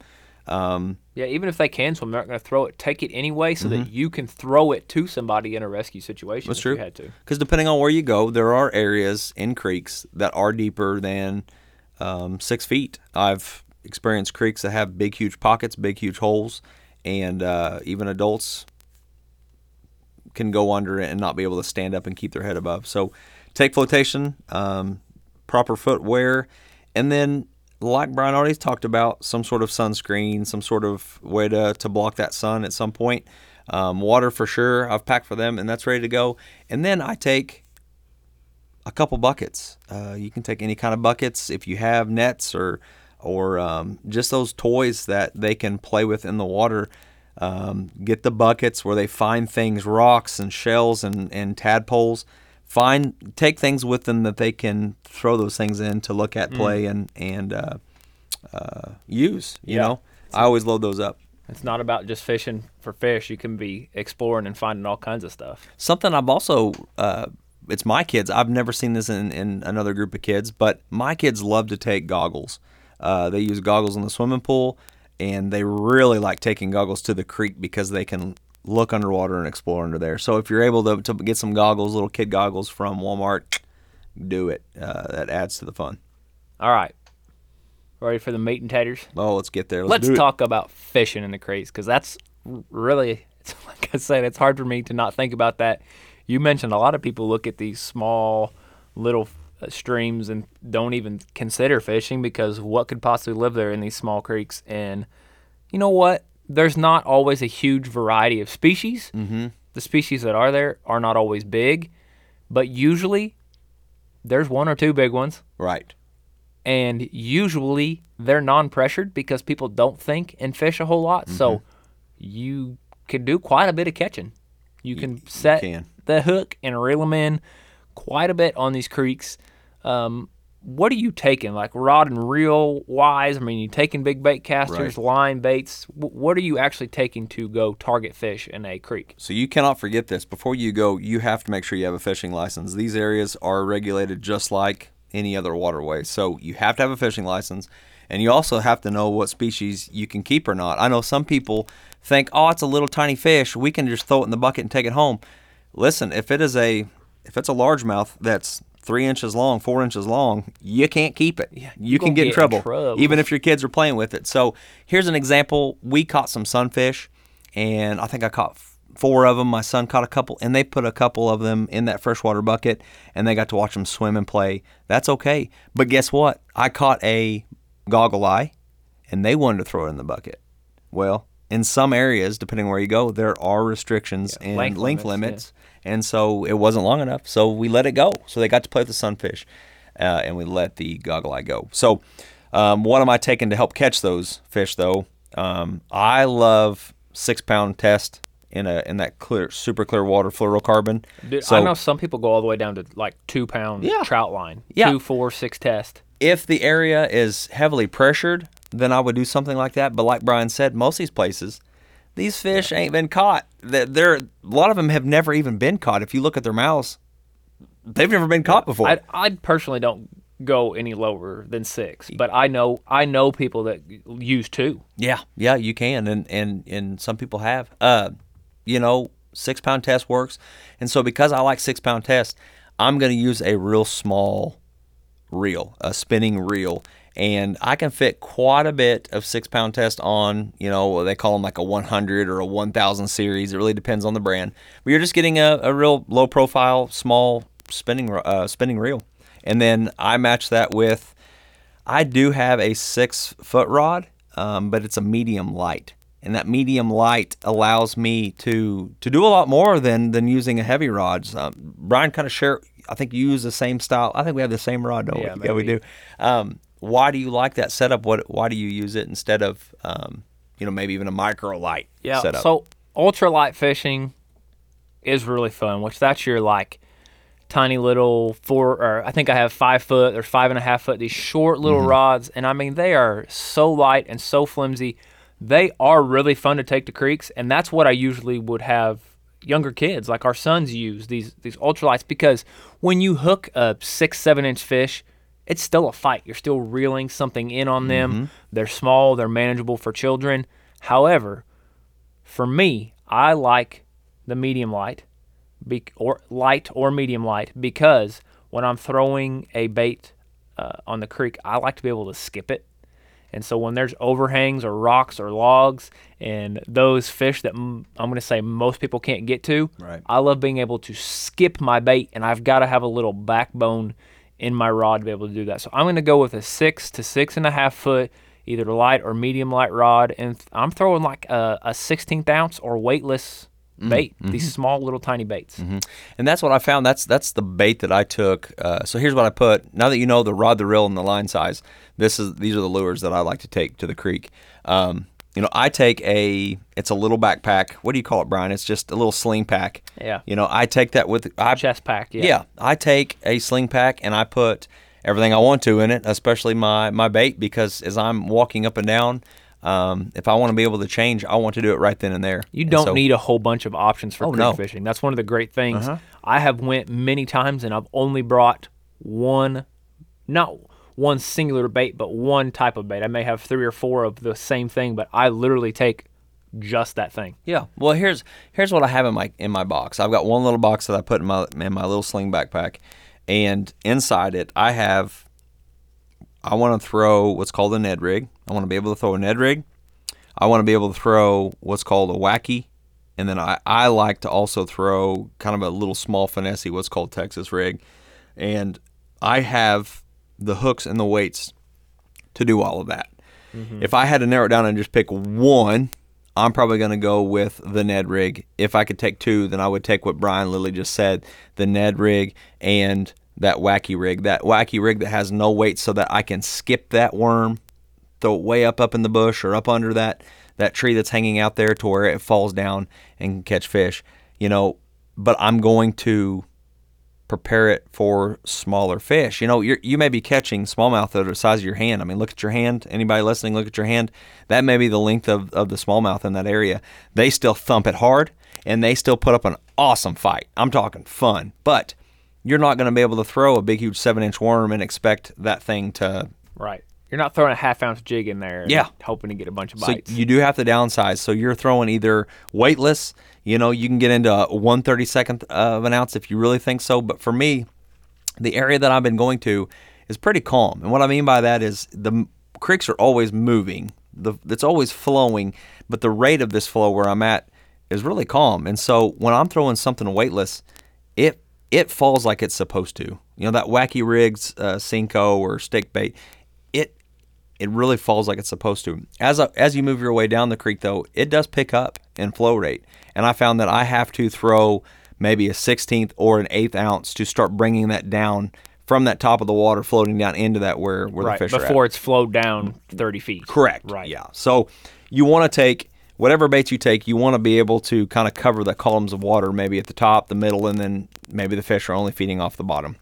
Um, yeah, even if they can swim, they're not going to throw it. Take it anyway so mm-hmm. that you can throw it to somebody in a rescue situation That's if true. you had to. Because depending on where you go, there are areas in creeks that are deeper than um, six feet. I've... Experience creeks that have big, huge pockets, big, huge holes, and uh, even adults can go under it and not be able to stand up and keep their head above. So take flotation, um, proper footwear, and then like Brian already talked about, some sort of sunscreen, some sort of way to, to block that sun at some point. Um, water for sure. I've packed for them, and that's ready to go. And then I take a couple buckets. Uh, you can take any kind of buckets if you have nets or or um, just those toys that they can play with in the water. Um, get the buckets where they find things, rocks and shells and, and tadpoles. Find take things with them that they can throw those things in to look at, play, mm. and and uh, uh, use. You yeah. know, I always load those up. It's not about just fishing for fish. You can be exploring and finding all kinds of stuff. Something I've also, uh, it's my kids. I've never seen this in, in another group of kids, but my kids love to take goggles. Uh, they use goggles in the swimming pool, and they really like taking goggles to the creek because they can look underwater and explore under there. So if you're able to, to get some goggles, little kid goggles from Walmart, do it. Uh, that adds to the fun. All right. Ready for the meat and taters? Oh, let's get there. Let's, let's talk about fishing in the creeks, because that's really, it's, like I said, it's hard for me to not think about that. You mentioned a lot of people look at these small little streams and don't even consider fishing because what could possibly live there in these small creeks? And you know what? There's not always a huge variety of species. Mm-hmm. The species that are there are not always big, but usually there's one or two big ones. Right. And usually they're non-pressured because people don't think and fish a whole lot. Mm-hmm. So you can do quite a bit of catching. You can you, set you can. the hook and reel them in quite a bit on these creeks. Um, what are you taking? Like rod and reel wise? I mean, you're taking big bait casters, right. line baits. W- what are you actually taking to go target fish in a creek? So you cannot forget this. Before you go, you have to make sure you have a fishing license. These areas are regulated just like any other waterway. So you have to have a fishing license, and you also have to know what species you can keep or not. I know some people think, oh, it's a little tiny fish, we can just throw it in the bucket and take it home. Listen, if it is a if it's a largemouth that's three inches long, four inches long, you can't keep it. Yeah, you can get, get in, trouble, in trouble, even if your kids are playing with it. So here's an example. We caught some sunfish, and I think I caught four of them. My son caught a couple, and they put a couple of them in that freshwater bucket, and they got to watch them swim and play. That's okay. But guess what? I caught a goggle eye, and they wanted to throw it in the bucket. Well, in some areas, depending where you go, there are restrictions yeah, and length, length limits. limits yeah. And so it wasn't long enough, so we let it go. So they got to play with the sunfish, uh, and we let the goggle eye go. So um, what am I taking to help catch those fish, though? Um, I love six-pound test. In a in that clear, super clear water fluorocarbon. Dude, so, I know some people go all the way down to like two pound yeah, trout line, yeah. two, four, six test. If the area is heavily pressured, then I would do something like that. But like Brian said, most of these places, these fish yeah. ain't been caught. They're, a lot of them have never even been caught. If you look at their mouths, they've never been caught before. I, I personally don't go any lower than six, but I know I know people that use two. Yeah, yeah, you can, and and and some people have. Uh, You know, six-pound test works. And so because I like six-pound test, I'm going to use a real small reel, a spinning reel. And I can fit quite a bit of six-pound test on, you know, they call them like a one hundred or a one thousand series. It really depends on the brand. But you're just getting a, a real low-profile, small spinning uh, spinning reel. And then I match that with, I do have a six-foot rod, um, but it's a medium light. And that medium light allows me to to do a lot more than than using a heavy rod. Um, Brian kind of share. I think you use the same style. I think we have the same rod, don't yeah, we? Yeah, we do. Um, why do you like that setup? What? Why do you use it instead of, um, you know, maybe even a micro light yeah, setup? Yeah. So ultralight fishing is really fun. Which that's your like tiny little four. Or I think I have five foot or five and a half foot. These short little mm-hmm. rods, and I mean they are so light and so flimsy. They are really fun to take to creeks, and that's what I usually would have younger kids, like our sons, use these these ultralights, because when you hook a six, seven-inch fish, it's still a fight. You're still reeling something in on them. Mm-hmm. They're small. They're manageable for children. However, for me, I like the medium light, be- or light or medium light, because when I'm throwing a bait uh, on the creek, I like to be able to skip it. And so when there's overhangs or rocks or logs and those fish that m- I'm going to say most people can't get to, right. I love being able to skip my bait, and I've got to have a little backbone in my rod to be able to do that. So I'm going to go with a six to six and a half foot, either light or medium light rod. And th- I'm throwing like a, a sixteenth ounce or weightless bait, mm-hmm. these small little tiny baits. Mm-hmm. And that's what I found. That's that's the bait that I took. Uh, so here's what I put. Now that you know the rod, the reel, and the line size, this is these are the lures that I like to take to the creek. Um, you know, I take a, it's a little backpack. What do you call it, Brian? It's just a little sling pack. Yeah. You know, I take that with. I, Chest pack, yeah. Yeah. I take a sling pack and I put everything I want to in it, especially my, my bait, because as I'm walking up and down, Um, if I want to be able to change, I want to do it right then and there. You don't so, need a whole bunch of options for oh, creek no. fishing. That's one of the great things. Uh-huh. I have went many times and I've only brought one, not one singular bait, but one type of bait. I may have three or four of the same thing, but I literally take just that thing. Yeah. Well, here's here's what I have in my in my box. I've got one little box that I put in my in my little sling backpack, and inside it I have. I want to throw what's called a Ned Rig. I want to be able to throw a Ned Rig. I want to be able to throw what's called a Wacky. And then I, I like to also throw kind of a little small finesse, what's called Texas Rig. And I have the hooks and the weights to do all of that. Mm-hmm. If I had to narrow it down and just pick one, I'm probably going to go with the Ned Rig. If I could take two, then I would take what Brian Lilly just said, the Ned Rig and that wacky rig, that wacky rig that has no weight so that I can skip that worm, throw it way up up in the bush or up under that, that tree that's hanging out there to where it falls down and catch fish, you know, but I'm going to prepare it for smaller fish. You know, you you may be catching smallmouth that are the size of your hand. I mean, look at your hand. Anybody listening, look at your hand. That may be the length of, of the smallmouth in that area. They still thump it hard and they still put up an awesome fight. I'm talking fun, but you're not going to be able to throw a big, huge seven-inch worm and expect that thing to... Right. You're not throwing a half-ounce jig in there and yeah. hoping to get a bunch of bites. So you do have to downsize. So you're throwing either weightless, you know, you can get into one thirty-second of an ounce if you really think so. But for me, the area that I've been going to is pretty calm. And what I mean by that is the creeks are always moving. The, it's always flowing. But the rate of this flow where I'm at is really calm. And so when I'm throwing something weightless, it... it falls like it's supposed to. You know, that wacky rigs, uh, Senko or stick bait, it it really falls like it's supposed to. As a, as you move your way down the creek, though, it does pick up in flow rate. And I found that I have to throw maybe a sixteenth or an eighth ounce to start bringing that down from that top of the water, floating down into that where, where right, the fish are at. Right, before it's flowed down thirty feet. Correct. Right. Yeah. So you want to take... whatever baits you take, you want to be able to kind of cover the columns of water, maybe at the top, the middle, and then maybe the fish are only feeding off the bottom.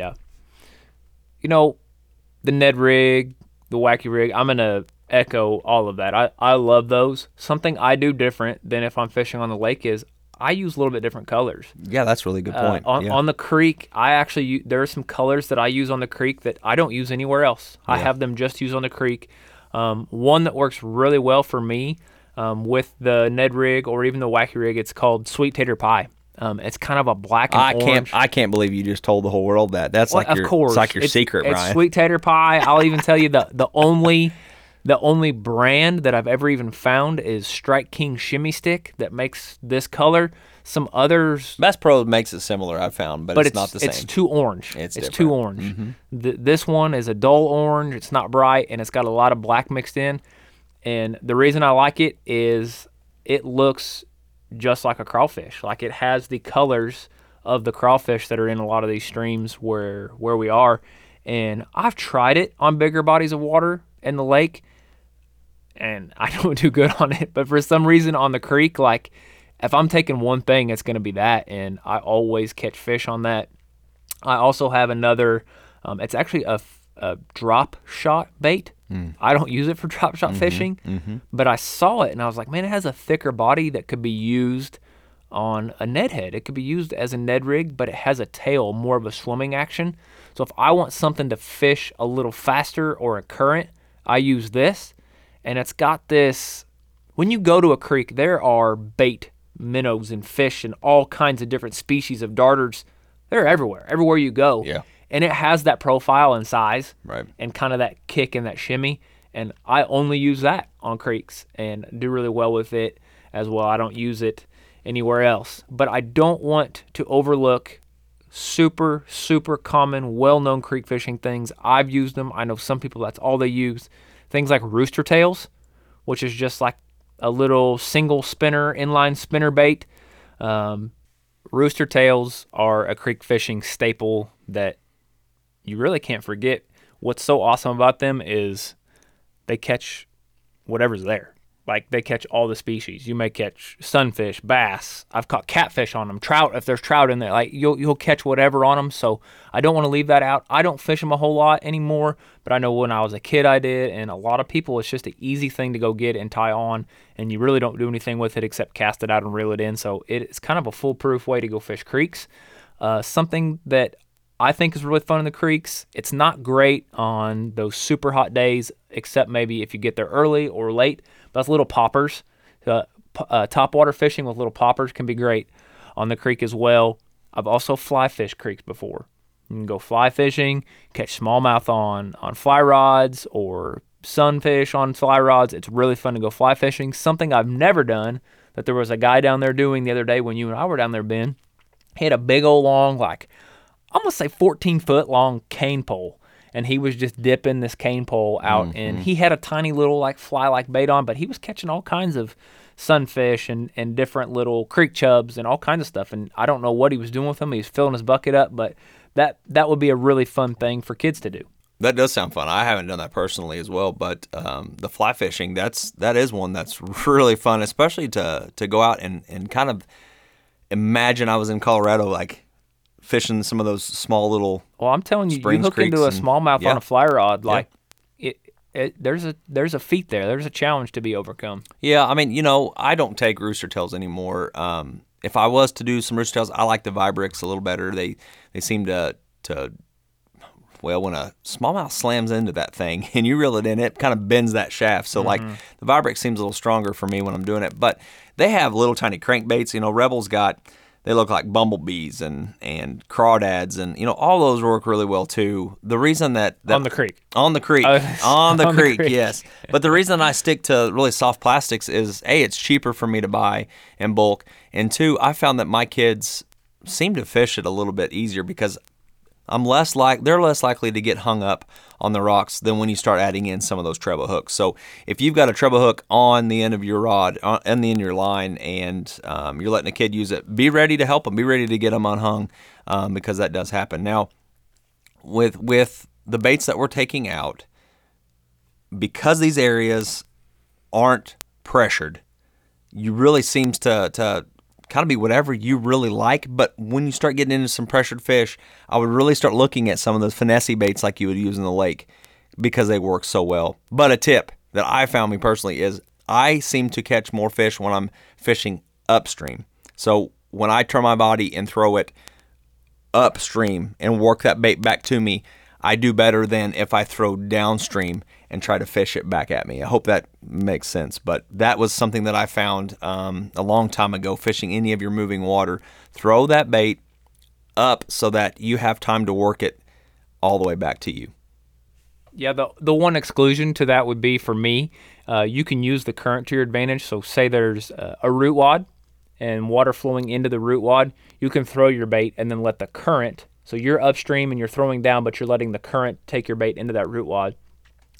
Yeah. You know, the Ned Rig, the Wacky Rig, I'm going to echo all of that. I, I love those. Something I do different than if I'm fishing on the lake is I use a little bit different colors. Yeah, that's a really good point. Uh, on, yeah. on the creek, I actually use, there are some colors that I use on the creek that I don't use anywhere else. Yeah. I have them just used on the creek. Um, one that works really well for me Um, with the Ned Rig or even the Wacky Rig, it's called Sweet Tater Pie. Um, it's kind of a black and I orange. Can't, I can't believe you just told the whole world that. That's well, like of your, course. It's like your it's, secret, it's Brian. It's Sweet Tater Pie. I'll even tell you the, the only the only brand that I've ever even found is Strike King Shimmy Stick that makes this color. Some others... Best Pro makes it similar, I've found, but, but it's, it's not the same. It's too orange. It's, it's too orange. Mm-hmm. The, this one is a dull orange. It's not bright, and it's got a lot of black mixed in. And the reason I like it is it looks just like a crawfish. Like it has the colors of the crawfish that are in a lot of these streams where where we are. And I've tried it on bigger bodies of water in the lake, and I don't do good on it. But for some reason on the creek, like if I'm taking one thing, it's going to be that. And I always catch fish on that. I also have another, um, it's actually a, a drop shot bait. Mm. I don't use it for drop shot mm-hmm, fishing, mm-hmm. but I saw it and I was like, man, it has a thicker body that could be used on a Ned head. It could be used as a Ned Rig, but it has a tail, more of a swimming action. So if I want something to fish a little faster or a current, I use this. And it's got this, when you go to a creek, there are bait minnows and fish and all kinds of different species of darters. They're everywhere, everywhere you go. Yeah. And it has that profile and size right. and kind of that kick and that shimmy. And I only use that on creeks and do really well with it as well. I don't use it anywhere else. But I don't want to overlook super, super common, well-known creek fishing things. I've used them. I know some people, that's all they use. Things like rooster tails, which is just like a little single spinner, inline spinner bait. Um, rooster tails are a creek fishing staple that you really can't forget. What's so awesome about them is they catch whatever's there. Like, they catch all the species. You may catch sunfish, bass. I've caught catfish on them, trout, if there's trout in there. Like, you'll you'll catch whatever on them, so I don't want to leave that out. I don't fish them a whole lot anymore, but I know when I was a kid I did, and a lot of people, it's just an easy thing to go get and tie on, and you really don't do anything with it except cast it out and reel it in, so it's kind of a foolproof way to go fish creeks. Uh, something that I think is really fun in the creeks. It's not great on those super hot days, except maybe if you get there early or late. That's little poppers. Uh, p- uh, topwater fishing with little poppers can be great on the creek as well. I've also fly fished creeks before. You can go fly fishing, catch smallmouth on, on fly rods or sunfish on fly rods. It's really fun to go fly fishing. Something I've never done that there was a guy down there doing the other day when you and I were down there, Ben. He had a big old long, like, I'm going to say fourteen foot long cane pole. And he was just dipping this cane pole out, mm-hmm. and he had a tiny little like fly-like bait on, but he was catching all kinds of sunfish and, and different little creek chubs and all kinds of stuff, and I don't know what he was doing with them. He was filling his bucket up, but that, that would be a really fun thing for kids to do. That does sound fun. I haven't done that personally as well, but um, the fly fishing, that's, that is one that's really fun, especially to, to go out and, and kind of imagine I was in Colorado, like, fishing some of those small little well I'm telling you springs, you hook into a smallmouth yeah. on a fly rod, like yeah. it, it there's a there's a feat there there's a challenge to be overcome. yeah I mean, you know, I don't take rooster tails anymore. Um if I was to do some rooster tails, I like the Vibrix a little better. They they seem to to well when a smallmouth slams into that thing and you reel it in, it kind of bends that shaft, so mm-hmm. like the Vibrix seems a little stronger for me when I'm doing it. But they have little tiny crankbaits, you know. Rebel's got, they look like bumblebees and, and crawdads, and, you know, all those work really well, too. The reason that... that on the creek. On the creek. Uh, on the on creek, the creek, yes. But the reason I stick to really soft plastics is, A, it's cheaper for me to buy in bulk, and two, I found that my kids seem to fish it a little bit easier because I'm less like they're less likely to get hung up on the rocks than when you start adding in some of those treble hooks. So if you've got a treble hook on the end of your rod, on the end of your line, and um, you're letting a kid use it, be ready to help them. Be ready to get them unhung, um, because that does happen. Now, with with the baits that we're taking out, because these areas aren't pressured, you really seems to to. kind of be whatever you really like, but when you start getting into some pressured fish, I would really start looking at some of those finesse baits like you would use in the lake because they work so well. But a tip that I found me personally is I seem to catch more fish when I'm fishing upstream. So when I turn my body and throw it upstream and work that bait back to me, I do better than if I throw downstream and try to fish it back at me. I hope that makes sense, but that was something that I found um, a long time ago, fishing any of your moving water. Throw that bait up so that you have time to work it all the way back to you. Yeah, the the one exclusion to that would be, for me, uh, you can use the current to your advantage. So say there's uh, a root wad and water flowing into the root wad, you can throw your bait and then let the current, so you're upstream and you're throwing down, but you're letting the current take your bait into that root wad.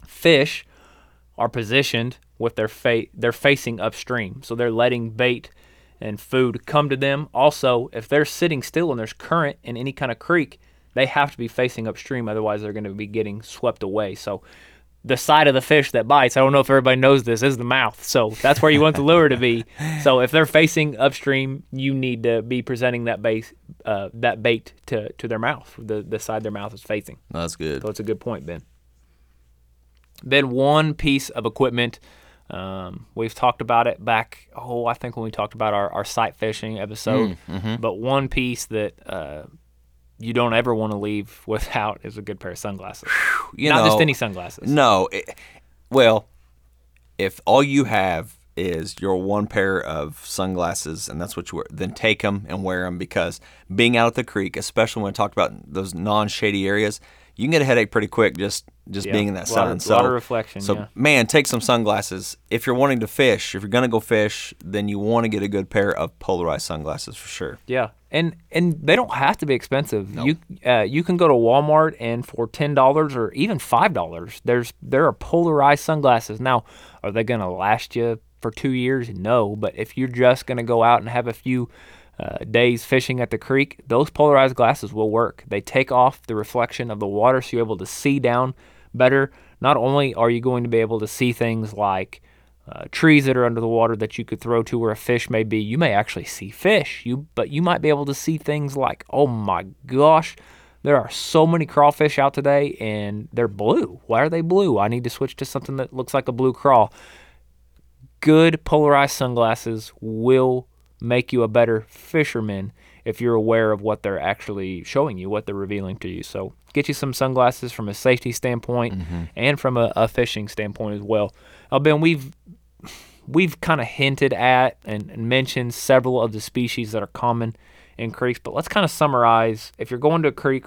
Fish are positioned with their fa- they're facing upstream, so they're letting bait and food come to them. Also, if they're sitting still and there's current in any kind of creek, they have to be facing upstream, otherwise they're going to be getting swept away. So the side of the fish that bites, I don't know if everybody knows this, is the mouth. So that's where you want the lure to be. So if they're facing upstream, you need to be presenting that bait, uh, that bait to, to their mouth, the, the side their mouth is facing. That's good. So it's a good point, Ben. Then one piece of equipment, um, we've talked about it back, oh, I think when we talked about our, our sight fishing episode, mm, mm-hmm. but one piece that uh, you don't ever want to leave without is a good pair of sunglasses. You Not know, just any sunglasses. No. It, well, if all you have is your one pair of sunglasses and that's what you wear, then take them and wear them, because being out at the creek, especially when I talked about those non-shady areas, you can get a headache pretty quick just, just yeah, being in that sun. Of, so, lot of reflection, so yeah. Man, take some sunglasses. If you're wanting to fish, if you're going to go fish, then you want to get a good pair of polarized sunglasses for sure. Yeah, And and they don't have to be expensive. Nope. You uh, you can go to Walmart and for ten dollars or even five dollars, there's there are polarized sunglasses. Now, are they going to last you for two years? No, but if you're just going to go out and have a few uh, days fishing at the creek, those polarized glasses will work. They take off the reflection of the water so you're able to see down better. Not only are you going to be able to see things like Uh, trees that are under the water that you could throw to where a fish may be. You may actually see fish, you but you might be able to see things like, oh my gosh, there are so many crawfish out today and they're blue. Why are they blue? I need to switch to something that looks like a blue craw. Good polarized sunglasses will make you a better fisherman if you're aware of what they're actually showing you, what they're revealing to you. So get you some sunglasses from a safety standpoint mm-hmm. and from a, a fishing standpoint as well. Now, Ben, we've we've kind of hinted at and, and mentioned several of the species that are common in creeks, but let's kind of summarize. If you're going to a creek,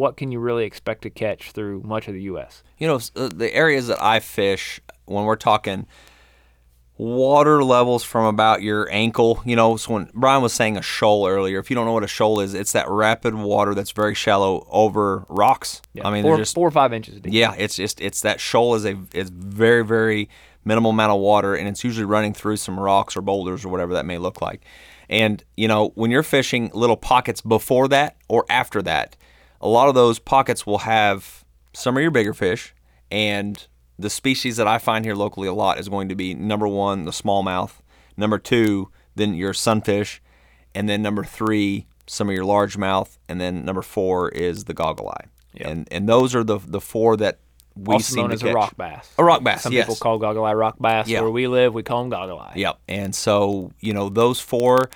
what can you really expect to catch through much of the U S? You know, the areas that I fish, when we're talking water levels from about your ankle, you know, so when Brian was saying a shoal earlier, if you don't know what a shoal is, it's that rapid water that's very shallow over rocks. Yeah, I mean, four, they're just, four or five inches deep. Yeah, it's just, it's that shoal is a is very, very minimal amount of water, and it's usually running through some rocks or boulders or whatever that may look like. And, you know, when you're fishing little pockets before that or after that, a lot of those pockets will have some of your bigger fish, and the species that I find here locally a lot is going to be, number one, the smallmouth, number two, then your sunfish, and then number three, some of your largemouth, and then number four is the goggle eye. Yep. And and those are the the four that we also seem known to as catch. A rock bass. A rock bass, Some yes. people call goggle eye rock bass. Yep. Where we live, we call them goggle eye. Yep. And so, you know, those four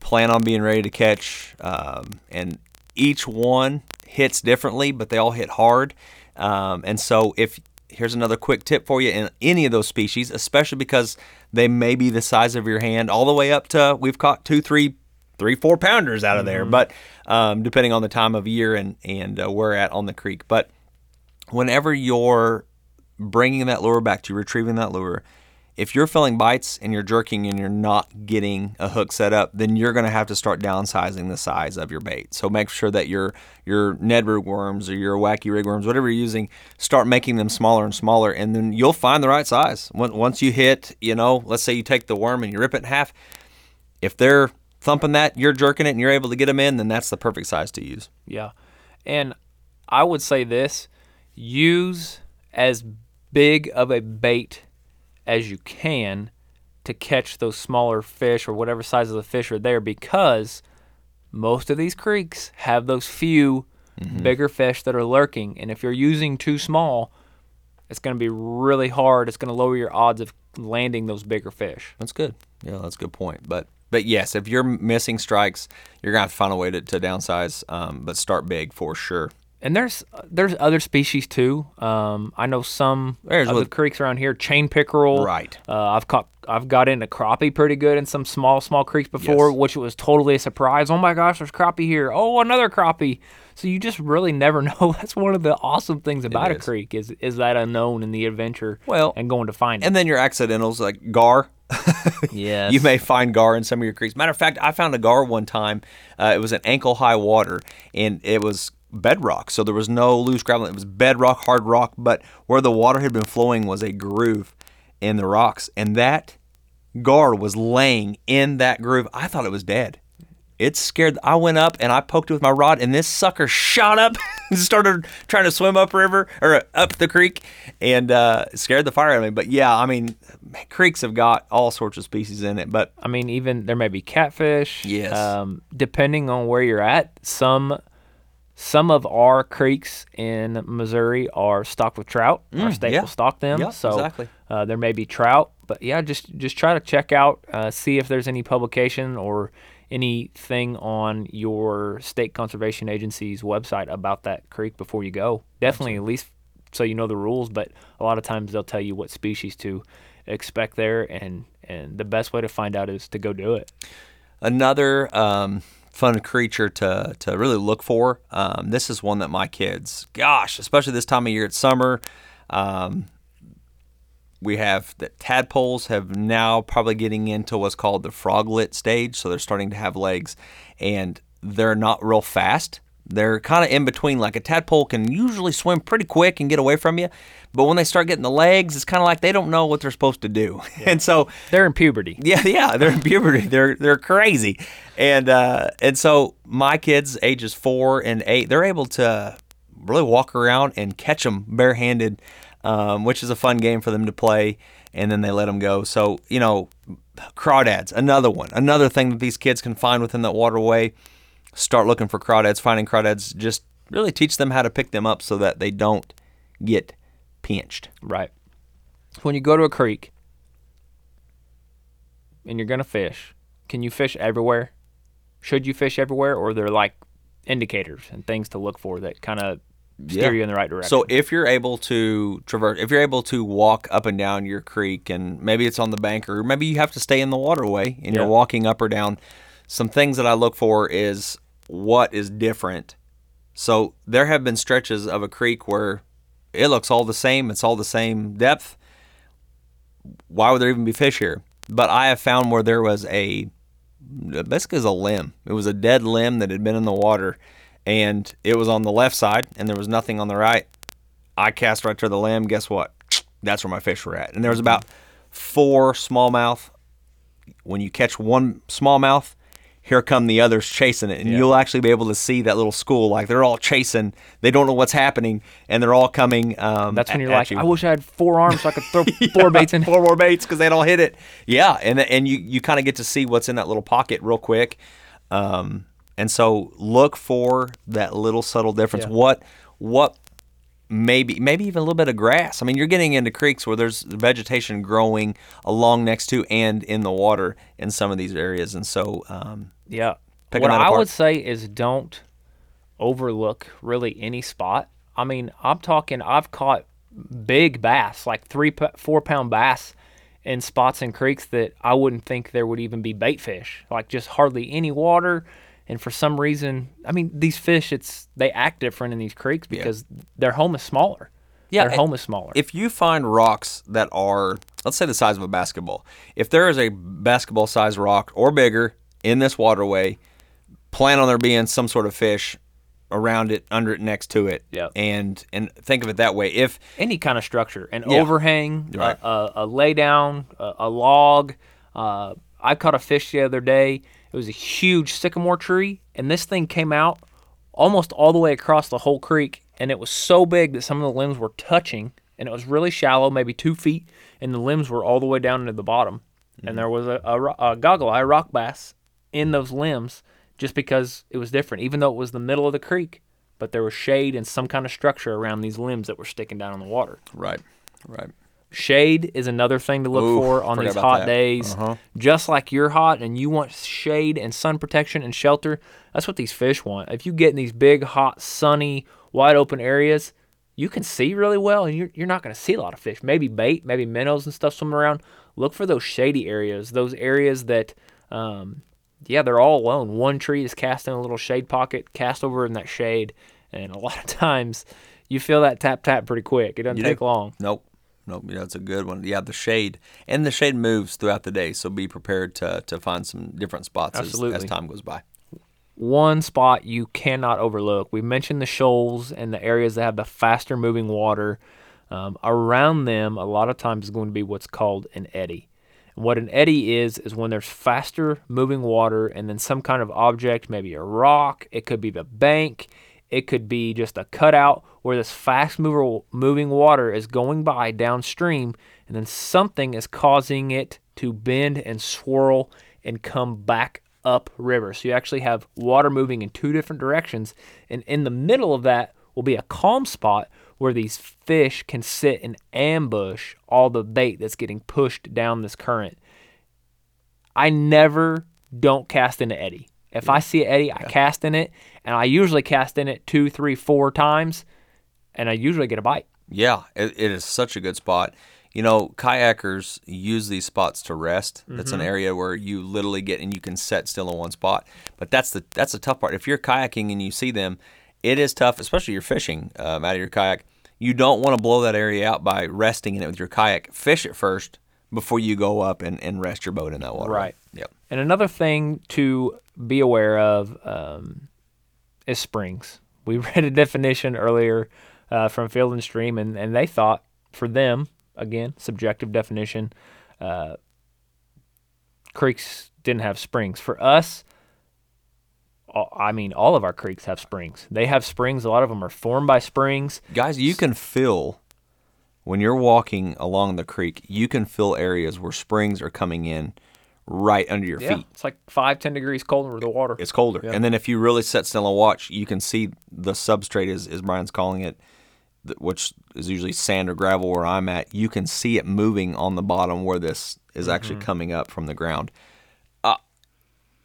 plan on being ready to catch, um, and each one hits differently, but they all hit hard. Um, and so if... Here's another quick tip for you in any of those species, especially because they may be the size of your hand all the way up to, we've caught two, three, three, four pounders out of there, mm-hmm. but um, depending on the time of year and, and uh, where at on the creek. But whenever you're bringing that lure back to you, retrieving that lure, if you're filling bites and you're jerking and you're not getting a hook set up, then you're going to have to start downsizing the size of your bait. So make sure that your your Ned Rig worms or your Wacky Rig worms, whatever you're using, start making them smaller and smaller, and then you'll find the right size. Once you hit, you know, let's say you take the worm and you rip it in half. If they're thumping that, you're jerking it, and you're able to get them in, then that's the perfect size to use. Yeah, and I would say this, use as big of a bait as you can to catch those smaller fish or whatever size of the fish are there, because most of these creeks have those few mm-hmm. bigger fish that are lurking. And if you're using too small, it's going to be really hard. It's going to lower your odds of landing those bigger fish. That's good. Yeah, that's a good point. But but yes, if you're missing strikes, you're going to have to find a way to, to downsize, um, but start big for sure. And there's there's other species too. Um, I know some there's of the creeks around here, chain pickerel. Right. Uh, I've caught I've got into crappie pretty good in some small small creeks before, yes. which was totally a surprise. Oh my gosh, there's crappie here. Oh, another crappie. So you just really never know. That's one of the awesome things about a creek is is that unknown and the adventure. Well, and going to find it. And then your accidentals like gar. Yes. You may find gar in some of your creeks. Matter of fact, I found a gar one time. Uh, it was an ankle high water, and it was bedrock, so there was no loose gravel. It was bedrock, hard rock, but where the water had been flowing was a groove in the rocks, and that gar was laying in that groove. I thought it was dead. It scared. I went up and I poked it with my rod, and this sucker shot up and started trying to swim up river or up the creek, and uh, scared the fire out of me. But yeah, I mean, creeks have got all sorts of species in it. But I mean, even there may be catfish. Yes. Um, depending on where you're at, some. Some of our creeks in Missouri are stocked with trout. Mm, our state yeah. will stock them. Yep, so exactly. uh, there may be trout. But, yeah, just, just try to check out, uh, see if there's any publication or anything on your state conservation agency's website about that creek before you go. Definitely Absolutely. At least so you know the rules, but a lot of times they'll tell you what species to expect there, and, and the best way to find out is to go do it. Another um fun creature to to really look for. Um, this is one that my kids, gosh, especially this time of year, it's summer. Um, we have the tadpoles have now probably getting into what's called the froglet stage, so they're starting to have legs. And they're not real fast. They're kind of in between. Like a tadpole can usually swim pretty quick and get away from you, but when they start getting the legs, it's kind of like they don't know what they're supposed to do. Yeah. And so they're in puberty. Yeah, yeah, they're in puberty. They're they're crazy, and uh, and so my kids, ages four and eight, they're able to really walk around and catch them barehanded, um, which is a fun game for them to play. And then they let them go. So you know, crawdads, another one, another thing that these kids can find within that waterway. Start looking for crawdads, finding crawdads, just really teach them how to pick them up so that they don't get pinched. Right. When you go to a creek and you're going to fish, can you fish everywhere? Should you fish everywhere, or are there like indicators and things to look for that kind of steer yeah. you in the right direction? So if you're able to traverse, if you're able to walk up and down your creek, and maybe it's on the bank, or maybe you have to stay in the waterway and yeah. you're walking up or down, some things that I look for is what is different. So there have been stretches of a creek where it looks all the same. It's all the same depth. Why would there even be fish here? But I have found where there was a, basically it was a limb. It was a dead limb that had been in the water, and it was on the left side and there was nothing on the right. I cast right to the limb. Guess what? That's where my fish were at. And there was about four smallmouth. When you catch one smallmouth, here come the others chasing it. And yeah. you'll actually be able to see that little school. Like, they're all chasing. They don't know what's happening, and they're all coming um, That's when you're like, you. I wish I had four arms so I could throw yeah, four baits in. Four more baits, because they'd all hit it. Yeah, and and you, you kind of get to see what's in that little pocket real quick. Um, and so look for that little subtle difference. Yeah. What what maybe maybe even a little bit of grass. I mean, you're getting into creeks where there's vegetation growing along next to and in the water in some of these areas. And so... Um, Yeah. What I would say is don't overlook really any spot. I mean, I'm talking, I've caught big bass, like three, four pound bass in spots and creeks that I wouldn't think there would even be bait fish, like just hardly any water. And for some reason, I mean, these fish, it's, they act different in these creeks because yeah. their home is smaller. Yeah, their home is smaller. If you find rocks that are, let's say the size of a basketball, if there is a basketball size rock or bigger in this waterway, plan on there being some sort of fish around it, under it, next to it. Yeah. And and think of it that way. If any kind of structure, an yeah. overhang, right. a, a, a lay down, a, a log. Uh, I caught a fish the other day. It was a huge sycamore tree, and this thing came out almost all the way across the whole creek, and it was so big that some of the limbs were touching, and it was really shallow, maybe two feet, and the limbs were all the way down into the bottom. Mm-hmm. And there was a, a, a goggle-eye rock bass in those limbs, just because it was different, even though it was the middle of the creek, but there was shade and some kind of structure around these limbs that were sticking down on the water. Right, right. Shade is another thing to look Ooh, for on these hot that. days. Uh-huh. Just like you're hot and you want shade and sun protection and shelter, that's what these fish want. If you get in these big, hot, sunny, wide open areas, you can see really well, and you're, you're not going to see a lot of fish. Maybe bait, maybe minnows and stuff swimming around. Look for those shady areas, those areas that... Um, Yeah, they're all alone. One tree is cast in a little shade pocket, cast over in that shade, and a lot of times you feel that tap-tap pretty quick. It doesn't you take do. long. Nope. Nope. Yeah, that's a good one. Yeah, the shade. And the shade moves throughout the day, so be prepared to to find some different spots as, as time goes by. One spot you cannot overlook. We mentioned the shoals and the areas that have the faster-moving water. Um, around them, a lot of times is going to be what's called an eddy. What an eddy is, is when there's faster moving water and then some kind of object, maybe a rock, it could be the bank, it could be just a cutout where this fast mover, moving water is going by downstream, and then something is causing it to bend and swirl and come back up river. So you actually have water moving in two different directions, and in the middle of that will be a calm spot where these fish can sit and ambush all the bait that's getting pushed down this current. I never don't cast in an eddy. If yeah. I see an eddy, yeah. I cast in it, and I usually cast in it two, three, four times, and I usually get a bite. Yeah, it, it is such a good spot. You know, kayakers use these spots to rest. That's mm-hmm. an area where you literally get, and you can set still in one spot. But that's the that's the tough part. If you're kayaking and you see them, it is tough, especially if you're fishing um, out of your kayak. You don't want to blow that area out by resting in it with your kayak. Fish it first, before you go up and, and rest your boat in that water. Right. Yep. And another thing to be aware of um, is springs. We read a definition earlier uh, from Field and Stream, and, and they thought for them, again, subjective definition, uh, creeks didn't have springs. For us, I mean, all of our creeks have springs. They have springs. A lot of them are formed by springs. Guys, you can feel, when you're walking along the creek, you can feel areas where springs are coming in right under your yeah, feet. It's like five, ten degrees colder with the water. It's colder. Yeah. And then if you really sit still and watch, you can see the substrate, as, as Brian's calling it, which is usually sand or gravel where I'm at. You can see it moving on the bottom where this is mm-hmm. actually coming up from the ground.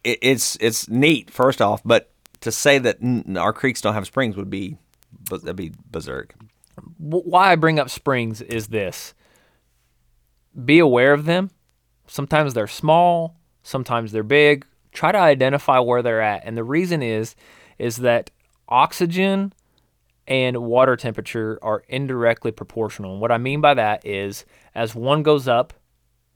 It's it's neat, first off, but to say that our creeks don't have springs would be that'd be berserk. Why I bring up springs is this. Be aware of them. Sometimes they're small. Sometimes they're big. Try to identify where they're at. And the reason is is that oxygen and water temperature are indirectly proportional. And what I mean by that is as one goes up,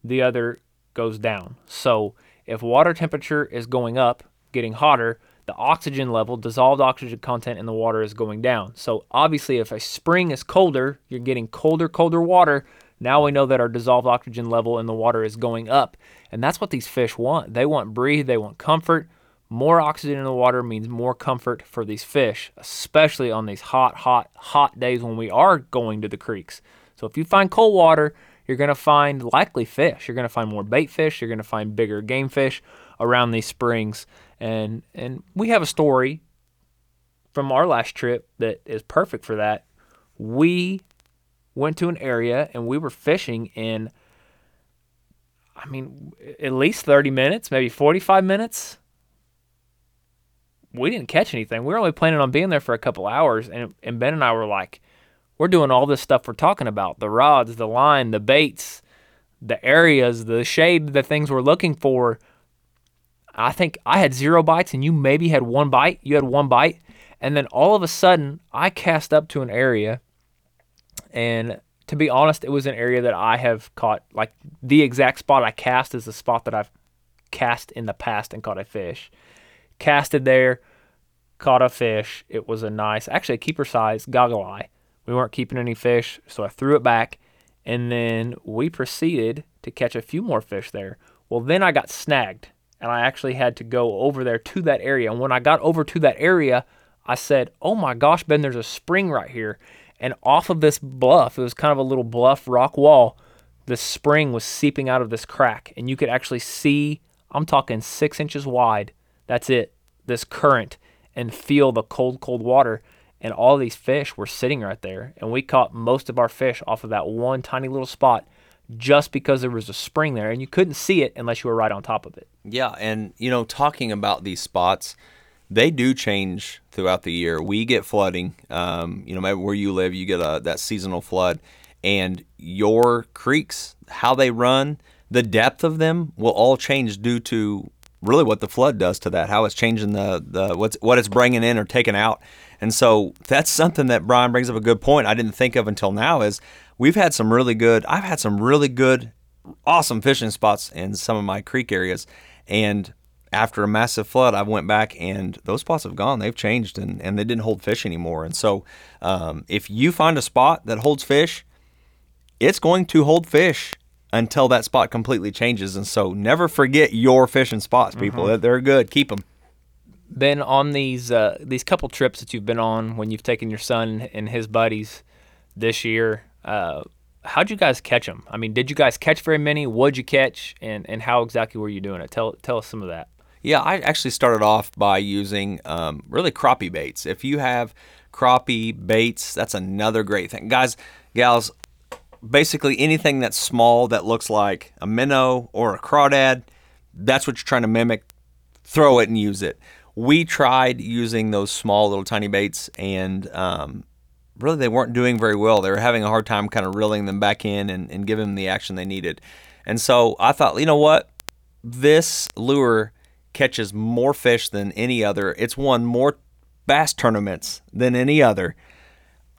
the other goes down. So if water temperature is going up, getting hotter, the oxygen level, dissolved oxygen content in the water is going down. So obviously if a spring is colder, you're getting colder, colder water. Now we know that our dissolved oxygen level in the water is going up. And that's what these fish want. They want breathe, they want comfort. More oxygen in the water means more comfort for these fish, especially on these hot, hot, hot days when we are going to the creeks. So if you find cold water, you're going to find likely fish. You're going to find more bait fish. You're going to find bigger game fish around these springs. And and we have a story from our last trip that is perfect for that. We went to an area and we were fishing in, I mean, at least thirty minutes, maybe forty-five minutes. We didn't catch anything. We were only planning on being there for a couple hours. And, and Ben and I were like, we're doing all this stuff we're talking about, the rods, the line, the baits, the areas, the shade, the things we're looking for. I think I had zero bites and you maybe had one bite. You had one bite. And then all of a sudden, I cast up to an area. And to be honest, it was an area that I have caught, like the exact spot I cast is the spot that I've cast in the past and caught a fish. Casted there, caught a fish. It was a nice, actually a keeper size goggle eye. We weren't keeping any fish, so I threw it back, and then we proceeded to catch a few more fish there. Well, then I got snagged, and I actually had to go over there to that area. And when I got over to that area, I said, oh my gosh, Ben, there's a spring right here. And off of this bluff, it was kind of a little bluff rock wall, the spring was seeping out of this crack, and you could actually see, I'm talking six inches wide, that's it, this current, and feel the cold, cold water. And all these fish were sitting right there. And we caught most of our fish off of that one tiny little spot just because there was a spring there. And you couldn't see it unless you were right on top of it. Yeah, and, you know, talking about these spots, they do change throughout the year. We get flooding. Um, you know, maybe where you live, you get a, that seasonal flood. And your creeks, how they run, the depth of them will all change due to really what the flood does to that, how it's changing the, the what's what it's bringing in or taking out. And so that's something that Brian brings up a good point I didn't think of until now is we've had some really good, I've had some really good, awesome fishing spots in some of my creek areas. And after a massive flood, I went back and those spots have gone. They've changed and, and they didn't hold fish anymore. And so um, if you find a spot that holds fish, it's going to hold fish until that spot completely changes. And so never forget your fishing spots, people. Mm-hmm. They're good. Keep them. Ben, on these uh, these couple trips that you've been on when you've taken your son and his buddies this year, uh, how'd you guys catch them? I mean, did you guys catch very many? What'd you catch? And, and how exactly were you doing it? Tell tell us some of that. Yeah, I actually started off by using um, really crappie baits. If you have crappie baits, that's another great thing. Guys, gals, basically anything that's small that looks like a minnow or a crawdad, that's what you're trying to mimic. Throw it and use it. We tried using those small little tiny baits, and um, really they weren't doing very well. They were having a hard time kind of reeling them back in and, and giving them the action they needed. And so I thought, you know what? This lure catches more fish than any other. It's won more bass tournaments than any other.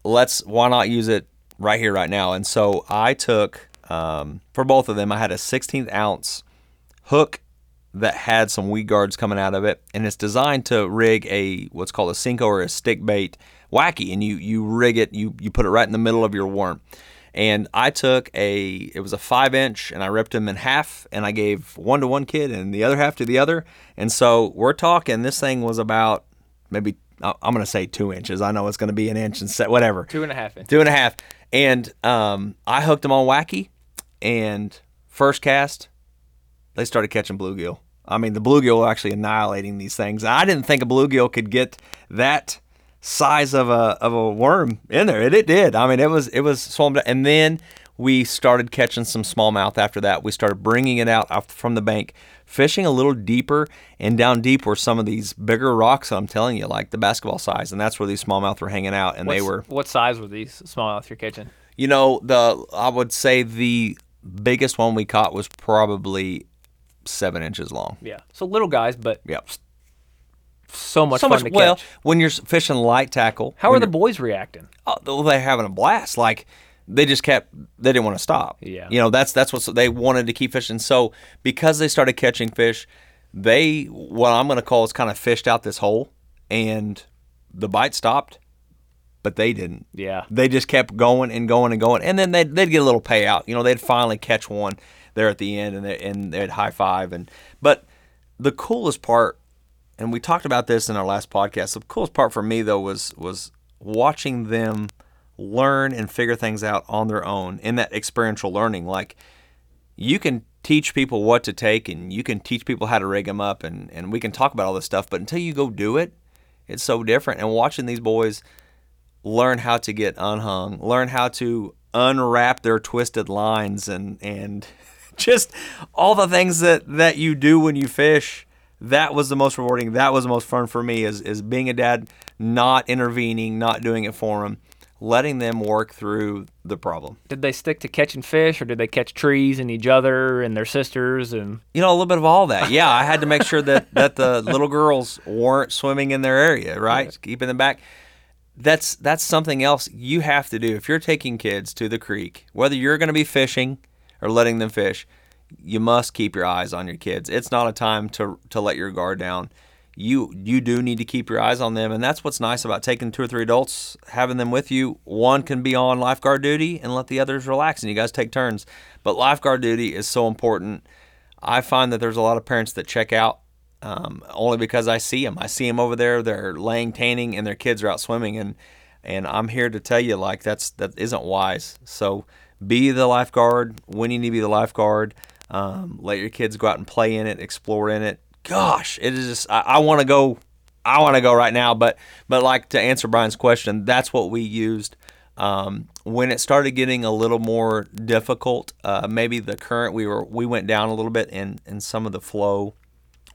Let's, why not use it right here, right now? And so I took um, for both of them, I had a sixteenth ounce hook that had some weed guards coming out of it, and it's designed to rig a what's called a Senko or a stick bait wacky, and you you rig it, you you put it right in the middle of your worm. And I took a, it was a five inch, and I ripped him in half, and I gave one to one kid and the other half to the other. And so we're talking, this thing was about maybe, I'm going to say two inches. I know it's going to be an inch and set, whatever. Two and a half inches. Two and a half. And um, I hooked him on wacky, and first cast, they started catching bluegill. I mean, the bluegill were actually annihilating these things. I didn't think a bluegill could get that size of a of a worm in there. It, it did. I mean, it was it was swallowed up. And then we started catching some smallmouth after that. We started bringing it out from the bank, fishing a little deeper, and down deep were some of these bigger rocks, I'm telling you, like the basketball size, and that's where these smallmouth were hanging out. And What's, they were what size were these smallmouth you're catching? You know, the I would say the biggest one we caught was probably seven inches long. Yeah, so little guys, but yeah. So much so fun much, to catch. Well, when you're fishing light tackle. How are the boys reacting? Oh, well, they're having a blast. Like, they just kept, they didn't want to stop. Yeah. You know, that's that's what they wanted to keep fishing. So, because they started catching fish, they, what I'm going to call is kind of fished out this hole, and the bite stopped, but they didn't. Yeah. They just kept going and going and going, and then they'd, they'd get a little payout. You know, they'd finally catch one there at the end, and, they, and they'd high five. And But the coolest part, and we talked about this in our last podcast. The coolest part for me, though, was was watching them learn and figure things out on their own in that experiential learning. Like, you can teach people what to take, and you can teach people how to rig them up, and, and we can talk about all this stuff. But until you go do it, it's so different. And watching these boys learn how to get unhung, learn how to unwrap their twisted lines, and, and just all the things that, that you do when you fish. That was the most rewarding. That was the most fun for me, is, is being a dad, not intervening, not doing it for them, letting them work through the problem. Did they stick to catching fish, or did they catch trees and each other and their sisters? And you know, a little bit of all that. Yeah, I had to make sure that, that the little girls weren't swimming in their area, right? Yeah. Keeping them back. That's, that's something else you have to do. If you're taking kids to the creek, whether you're going to be fishing or letting them fish, you must keep your eyes on your kids. It's not a time to to let your guard down. You you do need to keep your eyes on them, and that's what's nice about taking two or three adults, having them with you. One can be on lifeguard duty and let the others relax, and you guys take turns. But lifeguard duty is so important. I find that there's a lot of parents that check out um, only because I see them. I see them over there. They're laying, tanning, and their kids are out swimming, and and I'm here to tell you, like, that's that isn't wise. So be the lifeguard when you need to be the lifeguard. Um, let your kids go out and play in it, explore in it. Gosh, it is just, I, I want to go, I want to go right now. But, but like, to answer Brian's question, that's what we used. Um, when it started getting a little more difficult, uh, maybe the current, we were, we went down a little bit, and, and some of the flow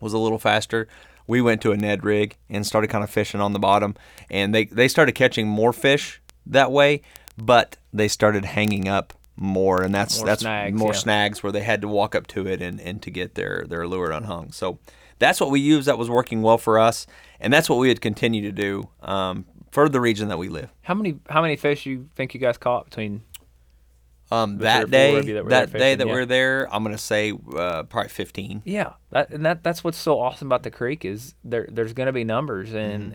was a little faster. We went to a Ned rig and started kind of fishing on the bottom, and they, they started catching more fish that way, but they started hanging up more, and that's more that's snags, more yeah. snags where they had to walk up to it and, and to get their, their lure unhung. So that's what we used. That was working well for us, and that's what we would continue to do um, for the region that we live. How many how many fish do you think you guys caught between um, that day that, were that day that yeah. we're there? I'm gonna say uh, probably fifteen. Yeah, that, and that that's what's so awesome about the creek is there there's gonna be numbers, and mm-hmm.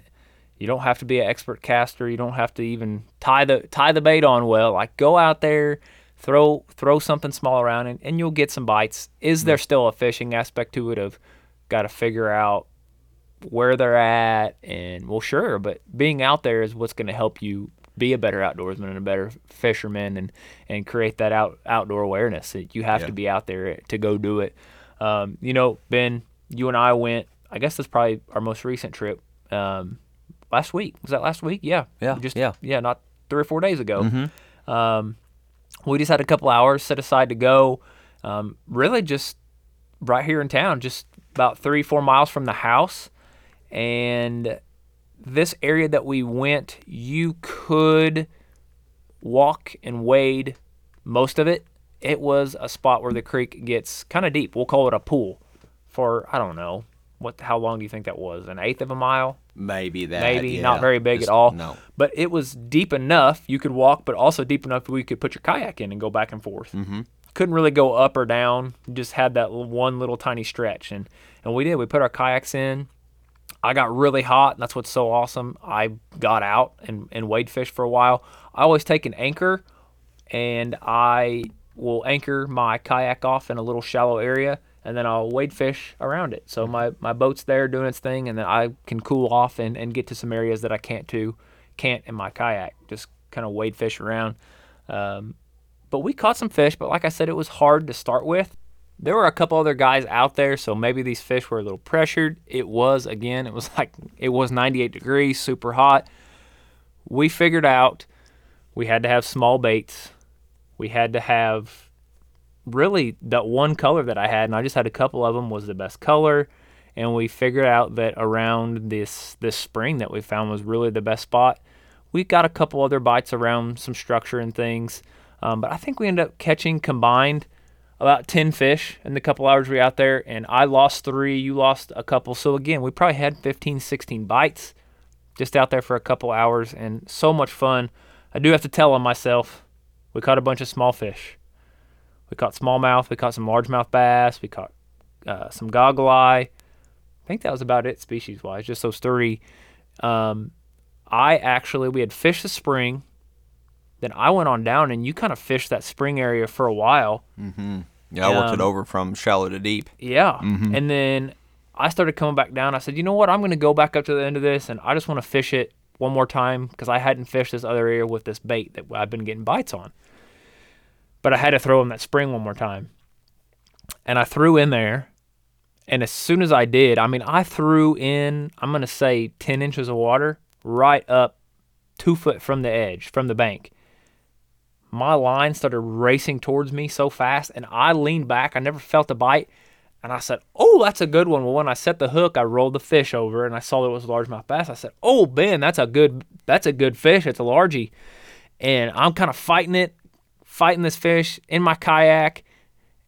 you don't have to be an expert caster. You don't have to even tie the tie the bait on well. Like, go out there. Throw throw something small around, and, and you'll get some bites. Is there still a fishing aspect to it of got to figure out where they're at? And, well, sure, but being out there is what's going to help you be a better outdoorsman and a better fisherman and, and create that out, outdoor awareness. You have yeah. to be out there to go do it. Um, you know, Ben, you and I went, I guess that's probably our most recent trip, um, last week. Was that last week? Yeah. Yeah. Just, yeah. yeah, not three or four days ago. Mm-hmm. Um We just had a couple hours set aside to go, um, really just right here in town, just about three, four miles from the house. And this area that we went, you could walk and wade most of it. It was a spot where the creek gets kind of deep. We'll call it a pool for, I don't know, what. How long do you think that was? An eighth of a mile? Maybe that. Maybe, yeah. Not very big Just, at all. No. But it was deep enough you could walk, but also deep enough we could put your kayak in and go back and forth. Mm-hmm. couldn't really go up or down. You just had that one little tiny stretch. And, and we did. We put our kayaks in. I got really hot, and that's what's so awesome. I got out and, and wade fished for a while. I always take an anchor, and I will anchor my kayak off in a little shallow area, and then I'll wade fish around it. So my, my boat's there doing its thing, and then I can cool off and, and get to some areas that I can't to, can't in my kayak. Just kind of wade fish around. Um, but we caught some fish, but like I said, it was hard to start with. There were a couple other guys out there, so maybe these fish were a little pressured. It was, again, it was like, it was ninety-eight degrees, super hot. We figured out we had to have small baits. We had to have, really, that one color that I had, and I just had a couple of them, was the best color. And we figured out that around this, this spring that we found was really the best spot. We got a couple other bites around some structure and things, um, but I think we ended up catching combined about ten fish in the couple hours we were out there, and I lost three, you lost a couple. So again, we probably had fifteen, sixteen bites just out there for a couple hours, and so much fun. I do have to tell on myself, we caught a bunch of small fish. We caught smallmouth, we caught some largemouth bass, we caught uh, some goggle eye. I think that was about it species-wise, just those three. Um, I actually, we had fished the spring. Then I went on down, and you kind of fished that spring area for a while. Mm-hmm. Yeah, I um, worked it over from shallow to deep. Yeah. Mm-hmm. And then I started coming back down. I said, you know what? I'm going to go back up to the end of this, and I just want to fish it one more time because I hadn't fished this other area with this bait that I've been getting bites on. But I had to throw in that spring one more time. And I threw in there, and as soon as I did, I mean, I threw in, I'm going to say ten inches of water right up two foot from the edge, from the bank. My line started racing towards me so fast, and I leaned back. I never felt a bite, and I said, oh, that's a good one. Well, when I set the hook, I rolled the fish over, and I saw it was largemouth bass. I said, oh, Ben, that's a good that's a good fish. It's a largie. And I'm kind of fighting it, fighting this fish in my kayak,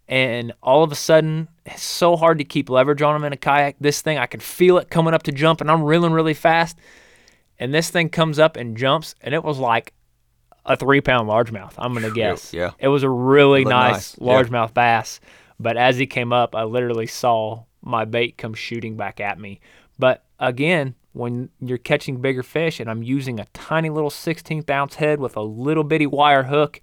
and all of a sudden, it's so hard to keep leverage on them in a kayak. This thing, I can feel it coming up to jump, and I'm reeling really fast, and this thing comes up and jumps, and it was like a three-pound largemouth, I'm going to guess. Yeah. It was a really nice, nice largemouth yeah. bass. But as he came up, I literally saw my bait come shooting back at me. But again, when you're catching bigger fish and I'm using a tiny little sixteenth ounce head with a little bitty wire hook,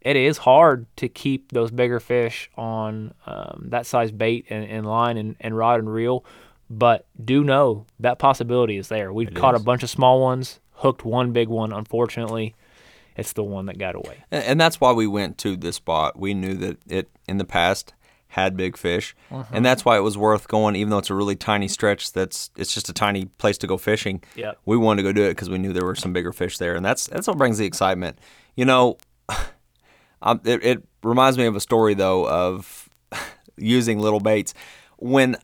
it is hard to keep those bigger fish on um, that size bait and, and line and, and rod and reel. But do know that possibility is there. We've caught is. a bunch of small ones, hooked one big one, unfortunately. It's the one that got away. And that's why we went to this spot. We knew that it, in the past, had big fish. Mm-hmm. And that's why it was worth going, even though it's a really tiny stretch, that's it's just a tiny place to go fishing. Yep. We wanted to go do it because we knew there were some bigger fish there. And that's that's what brings the excitement. You know, um, it, it reminds me of a story, though, of using little baits. When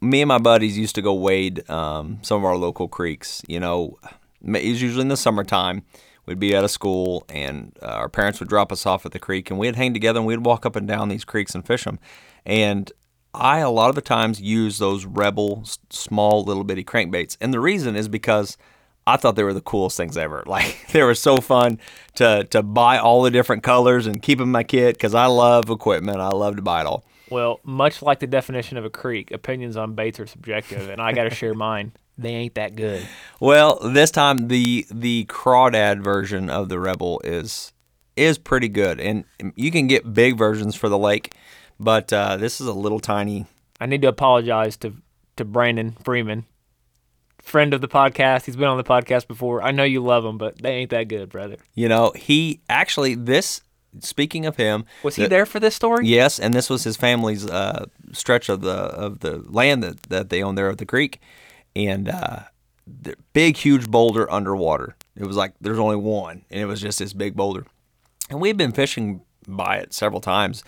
me and my buddies used to go wade um, some of our local creeks, you know, it was usually in the summertime. We'd be out of school, and uh, our parents would drop us off at the creek, and we'd hang together, and we'd walk up and down these creeks and fish them. And I, a lot of the times, use those Rebel small little bitty crankbaits. And the reason is because I thought they were the coolest things ever. Like, they were so fun to, to buy all the different colors and keep in my kit because I love equipment. I love to buy it all. Well, much like the definition of a creek, opinions on baits are subjective, and I got to share mine. They ain't that good. Well, this time the the crawdad version of the Rebel is is pretty good, and you can get big versions for the lake, but uh, this is a little tiny. I need to apologize to to Brandon Freeman, friend of the podcast. He's been on the podcast before. I know you love him, but they ain't that good, brother. You know, he actually this. Speaking of him, was he the, there for this story? Yes, and this was his family's uh, stretch of the of the land that that they own there at the creek. And uh, the big, huge boulder underwater. It was like there's only one, and it was just this big boulder. And we've been fishing by it several times,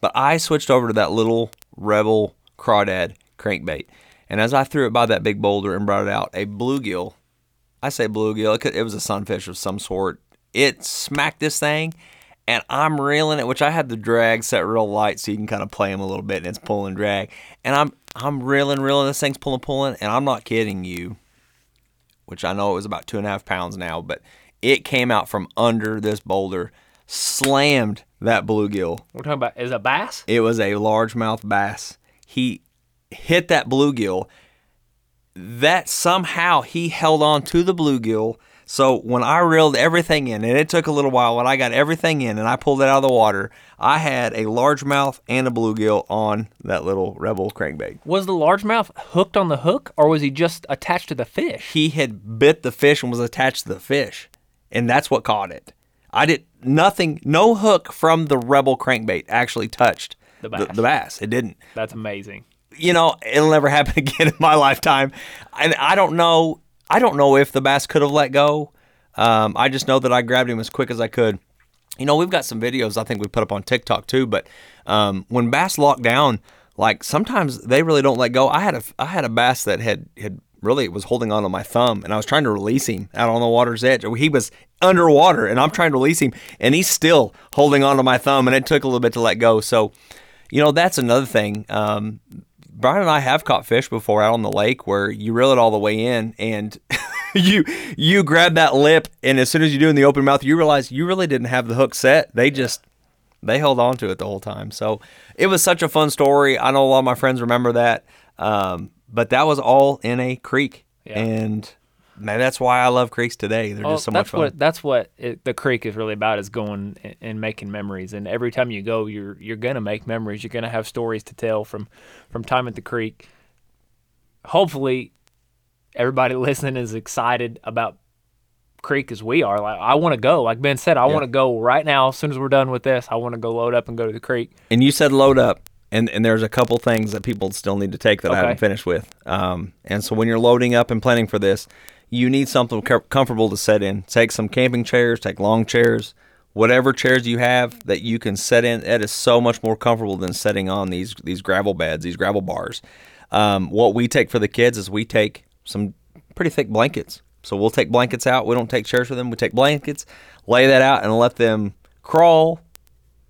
but I switched over to that little Rebel crawdad crankbait. And as I threw it by that big boulder and brought it out, a bluegill, I say bluegill, it, could, it was a sunfish of some sort. It smacked this thing, and I'm reeling it, which I had the drag set real light so you can kind of play them a little bit, and it's pull and drag. And I'm I'm reeling, reeling, this thing's pulling, pulling, and I'm not kidding you, which I know it was about two and a half pounds now, but it came out from under this boulder, slammed that bluegill. We're talking about, is it a bass? It was a largemouth bass. He hit that bluegill. That somehow he held on to the bluegill. So when I reeled everything in, and it took a little while, when I got everything in and I pulled it out of the water, I had a largemouth and a bluegill on that little Rebel crankbait. Was the largemouth hooked on the hook, or was he just attached to the fish? He had bit the fish and was attached to the fish, and that's what caught it. I did nothing, no hook from the Rebel crankbait actually touched the bass. The, the bass. It didn't. That's amazing. You know, it'll never happen again in my lifetime. And I don't know. I don't know if the bass could have let go. Um, I just know that I grabbed him as quick as I could. You know, we've got some videos I think we put up on TikTok too, but um, when bass lock down, like sometimes they really don't let go. I had a, I had a bass that had, had really was holding on to my thumb, and I was trying to release him out on the water's edge. He was underwater, and I'm trying to release him, and he's still holding on to my thumb, and it took a little bit to let go. So, you know, that's another thing. Um, Brian and I have caught fish before out on the lake where you reel it all the way in and you you grab that lip, and as soon as you do in the open mouth, you realize you really didn't have the hook set. They just, they held on to it the whole time. So it was such a fun story. I know a lot of my friends remember that, um, but that was all in a creek. Yeah. And man, that's why I love creeks today. They're oh, just so much fun. What, that's what it, the creek is really about, is going and, and making memories. And every time you go, you're you're going to make memories. You're going to have stories to tell from, from time at the creek. Hopefully, everybody listening is excited about creek as we are. Like, I want to go. Like Ben said, I yeah. want to go right now. As soon as we're done with this, I want to go load up and go to the creek. And you said load up. And and there's a couple things that people still need to take that okay. I haven't finished with. Um, and so when you're loading up and planning for this, you need something com- comfortable to set in. Take some camping chairs, take long chairs, whatever chairs you have that you can set in. It is so much more comfortable than setting on these these gravel beds, these gravel bars. Um, what we take for the kids is we take some pretty thick blankets. So we'll take blankets out. We don't take chairs for them. We take blankets, lay that out, and let them crawl,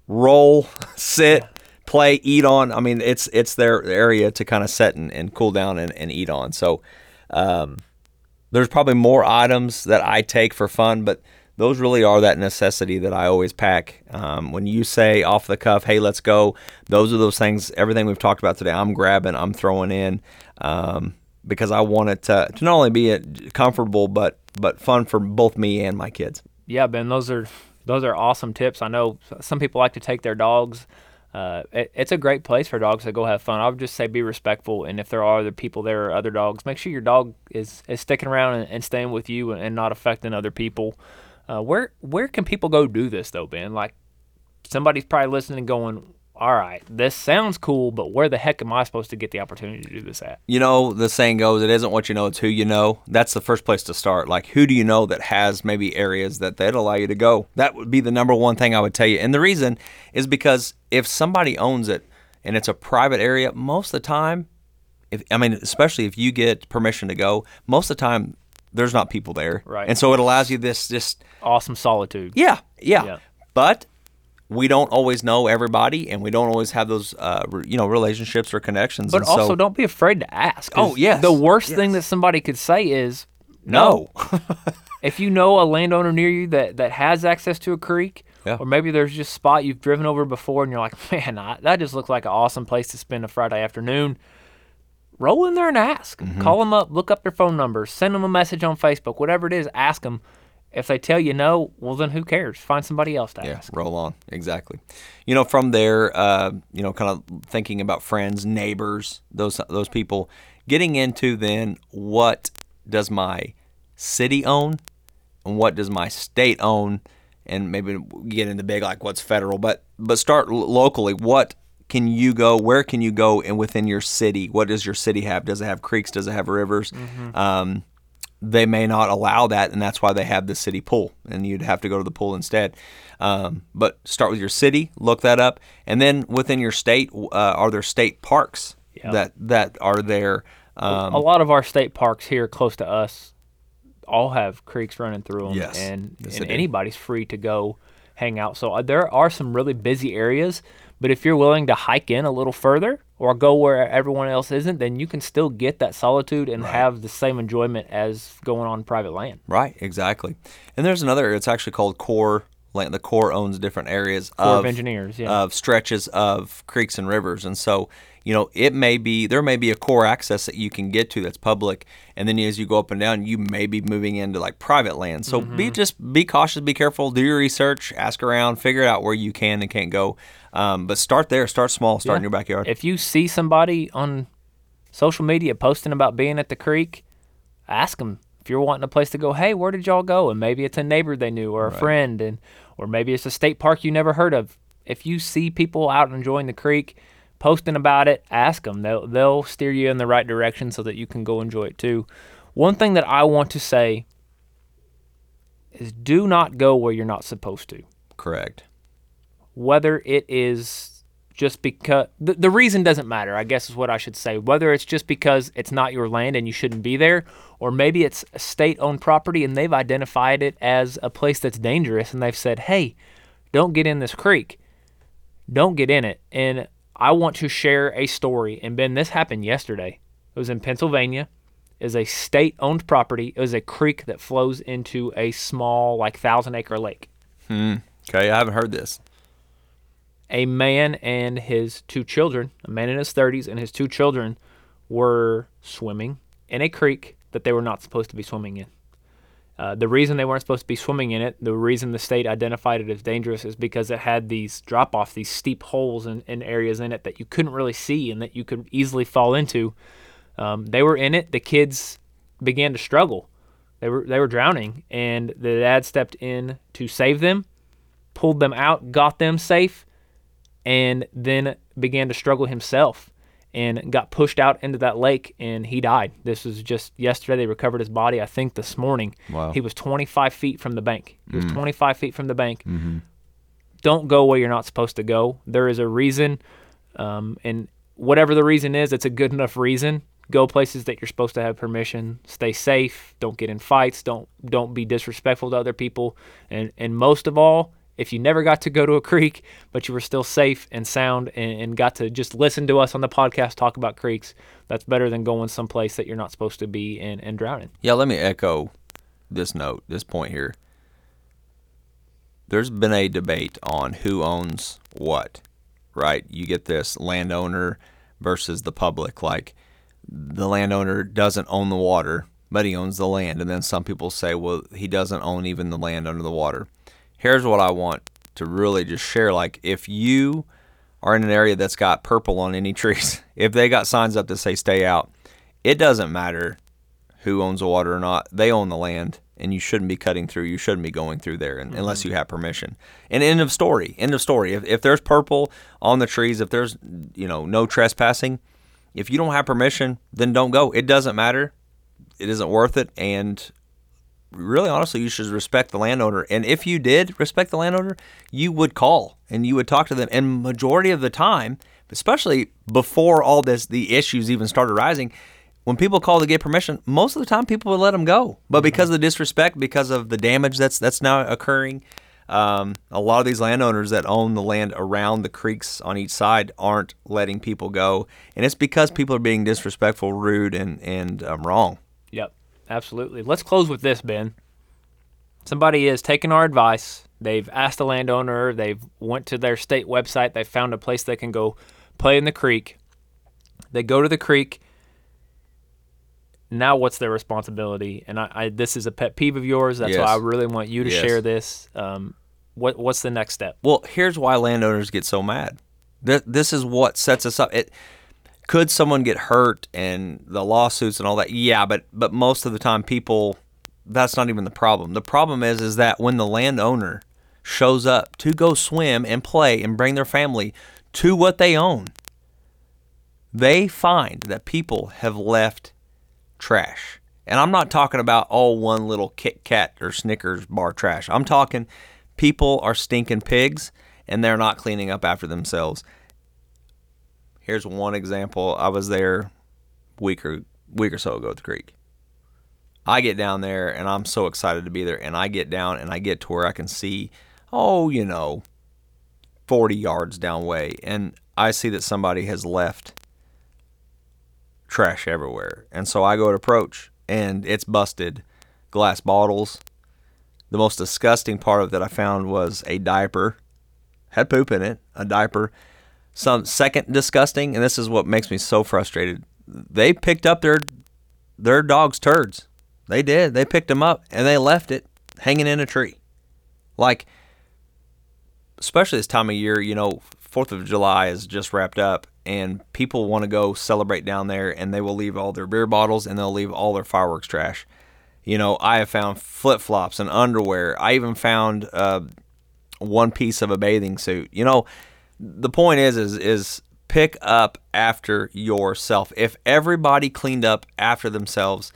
roll, sit, play, eat on. I mean, it's it's their area to kind of set and, and cool down and, and eat on. So, um there's probably more items that I take for fun, but those really are that necessity that I always pack. Um, when you say off the cuff, hey, let's go, those are those things, everything we've talked about today, I'm grabbing, I'm throwing in, um, because I want it to, to not only be a, comfortable, but but fun for both me and my kids. Yeah, Ben, those are those are awesome tips. I know some people like to take their dogs. Uh, it, it's a great place for dogs to go have fun. I would just say be respectful, and if there are other people there or other dogs, make sure your dog is, is sticking around and, and staying with you and, and not affecting other people. Uh, where where can people go do this though, Ben? Like somebody's probably listening and going, all right, this sounds cool, but where the heck am I supposed to get the opportunity to do this at? You know, the saying goes, it isn't what you know, it's who you know. That's the first place to start. Like, who do you know that has maybe areas that they'd allow you to go? That would be the number one thing I would tell you. And the reason is because if somebody owns it and it's a private area, most of the time, if I mean, especially if you get permission to go, most of the time there's not people there. Right. And so it allows you this just awesome solitude. Yeah, yeah. yeah. But we don't always know everybody, and we don't always have those, uh, re- you know, relationships or connections. But and also, so, don't be afraid to ask. Oh, yes. The worst yes. thing that somebody could say is no. no. If you know a landowner near you that, that has access to a creek, yeah. or maybe there's just a spot you've driven over before, and you're like, man, I, that just looked like an awesome place to spend a Friday afternoon, roll in there and ask. Mm-hmm. Call them up, look up their phone number, send them a message on Facebook, whatever it is, ask them. If they tell you no, well, then who cares? Find somebody else to yeah, ask. Yeah, roll on. Exactly. You know, from there, uh, you know, kind of thinking about friends, neighbors, those those people, getting into then what does my city own and what does my state own, and maybe get into big, like what's federal, but, but start l- locally. What can you go? Where can you go and within your city? What does your city have? Does it have creeks? Does it have rivers? Mm-hmm. Um They may not allow that, and that's why they have the city pool, and you'd have to go to the pool instead. Um, but start with your city, look that up, and then within your state, uh, are there state parks yeah. that that are there? Um, a lot of our state parks here close to us all have creeks running through them, yes. and, yes, and anybody's free to go hang out. So there are some really busy areas, but if you're willing to hike in a little further, or go where everyone else isn't, then you can still get that solitude and right. have the same enjoyment as going on private land. Right, exactly. And there's another, it's actually called Corps land. The Corps owns different areas Corps of, of engineers, yeah. of stretches of creeks and rivers. And so, you know, it may be, there may be a Corps access that you can get to that's public. And then as you go up and down, you may be moving into like private land. So mm-hmm. be just be cautious, be careful, do your research, ask around, figure out where you can and can't go. Um, but start there, start small, start yeah. in your backyard. If you see somebody on social media posting about being at the creek, ask them. If you're wanting a place to go, hey, where did y'all go? And maybe it's a neighbor they knew or a right. friend, and or maybe it's a state park you never heard of. If you see people out enjoying the creek, posting about it, ask them. They'll, they'll steer you in the right direction so that you can go enjoy it too. One thing that I want to say is do not go where you're not supposed to. Correct. Whether it is just because, the, the reason doesn't matter, I guess is what I should say. Whether it's just because it's not your land and you shouldn't be there, or maybe it's a state-owned property and they've identified it as a place that's dangerous and they've said, hey, don't get in this creek. Don't get in it. And I want to share a story. And Ben, this happened yesterday. It was in Pennsylvania. It was a state-owned property. It was a creek that flows into a small, like, thousand-acre lake. Hmm. Okay, I haven't heard this. A man and his two children, a man in his thirties and his two children, were swimming in a creek that they were not supposed to be swimming in. Uh, the reason they weren't supposed to be swimming in it, the reason the state identified it as dangerous, is because it had these drop-offs, these steep holes and areas in it that you couldn't really see and that you could easily fall into. Um, they were in it. The kids began to struggle. They were they were drowning, and the dad stepped in to save them, pulled them out, got them safe, and then began to struggle himself and got pushed out into that lake, and he died. This was just yesterday. They recovered his body, I think, this morning. Wow. He was twenty-five feet from the bank. He mm. was twenty-five feet from the bank. Mm-hmm. Don't go where you're not supposed to go. There is a reason, um, and whatever the reason is, it's a good enough reason. Go places that you're supposed to have permission. Stay safe. Don't get in fights. Don't don't be disrespectful to other people. And and most of all, if you never got to go to a creek, but you were still safe and sound and, and got to just listen to us on the podcast talk about creeks, that's better than going someplace that you're not supposed to be and, and drowning. Yeah, let me echo this note, this point here. There's been a debate on who owns what, right? You get this landowner versus the public. Like, the landowner doesn't own the water, but he owns the land. And then some people say, well, he doesn't own even the land under the water. Here's what I want to really just share. Like, if you are in an area that's got purple on any trees, if they got signs up that say stay out, it doesn't matter who owns the water or not. They own the land, and you shouldn't be cutting through. You shouldn't be going through there and, mm-hmm. unless you have permission. And end of story. End of story. If, if there's purple on the trees, if there's, you know, no trespassing, if you don't have permission, then don't go. It doesn't matter. It isn't worth it. And really, honestly, you should respect the landowner. And if you did respect the landowner, you would call and you would talk to them. And majority of the time, especially before all this, the issues even started rising, when people call to get permission, most of the time people would let them go. But because of the disrespect, because of the damage that's that's now occurring, um, a lot of these landowners that own the land around the creeks on each side aren't letting people go. And it's because people are being disrespectful, rude, and, and um, wrong. Yep. Absolutely. Let's close with this, Ben. Somebody is taking our advice. They've asked the landowner. They've went to their state website. They've found a place they can go play in the creek. They go to the creek. Now what's their responsibility? And I, I this is a pet peeve of yours. That's yes. why I really want you to yes. share this. Um, what What's the next step? Well, here's why landowners get so mad. Th- this is what sets us up. It, Could someone get hurt and the lawsuits and all that? Yeah, but but most of the time people, that's not even the problem. The problem is is that when the landowner shows up to go swim and play and bring their family to what they own, they find that people have left trash. And I'm not talking about all oh, one little Kit Kat or Snickers bar trash. I'm talking people are stinking pigs and they're not cleaning up after themselves. Here's one example. I was there a week or, week or so ago at the creek. I get down there, and I'm so excited to be there, and I get down, and I get to where I can see, oh, you know, forty yards down way, and I see that somebody has left trash everywhere. And so I go to approach, and it's busted glass bottles, The most disgusting part of that I found was a diaper. Had poop in it, a diaper. Some second disgusting, and this is what makes me so frustrated. They picked up their their dog's turds. They did. They picked them up, and they left it hanging in a tree. Like, especially this time of year, you know, fourth of July is just wrapped up, and people want to go celebrate down there, and they will leave all their beer bottles, and they'll leave all their fireworks trash. You know, I have found flip-flops and underwear. I even found uh, one piece of a bathing suit. You know, the point is, is, is pick up after yourself. If everybody cleaned up after themselves,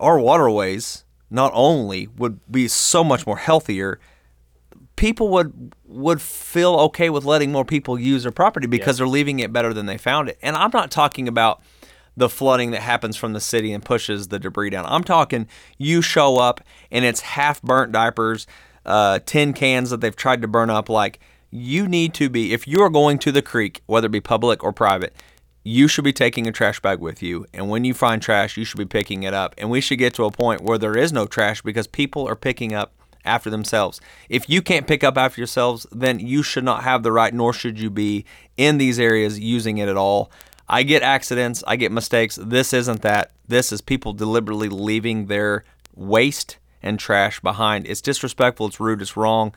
our waterways not only would be so much more healthier, people would would feel okay with letting more people use their property because yeah. they're leaving it better than they found it. And I'm not talking about the flooding that happens from the city and pushes the debris down. I'm talking you show up and it's half burnt diapers, uh, tin cans that they've tried to burn up. Like, you need to be, if you're going to the creek, whether it be public or private, you should be taking a trash bag with you. And when you find trash, you should be picking it up. And we should get to a point where there is no trash because people are picking up after themselves. If you can't pick up after yourselves, then you should not have the right, nor should you be in these areas using it at all. I get accidents, I get mistakes. This isn't that. This is people deliberately leaving their waste and trash behind. It's disrespectful, it's rude, it's wrong.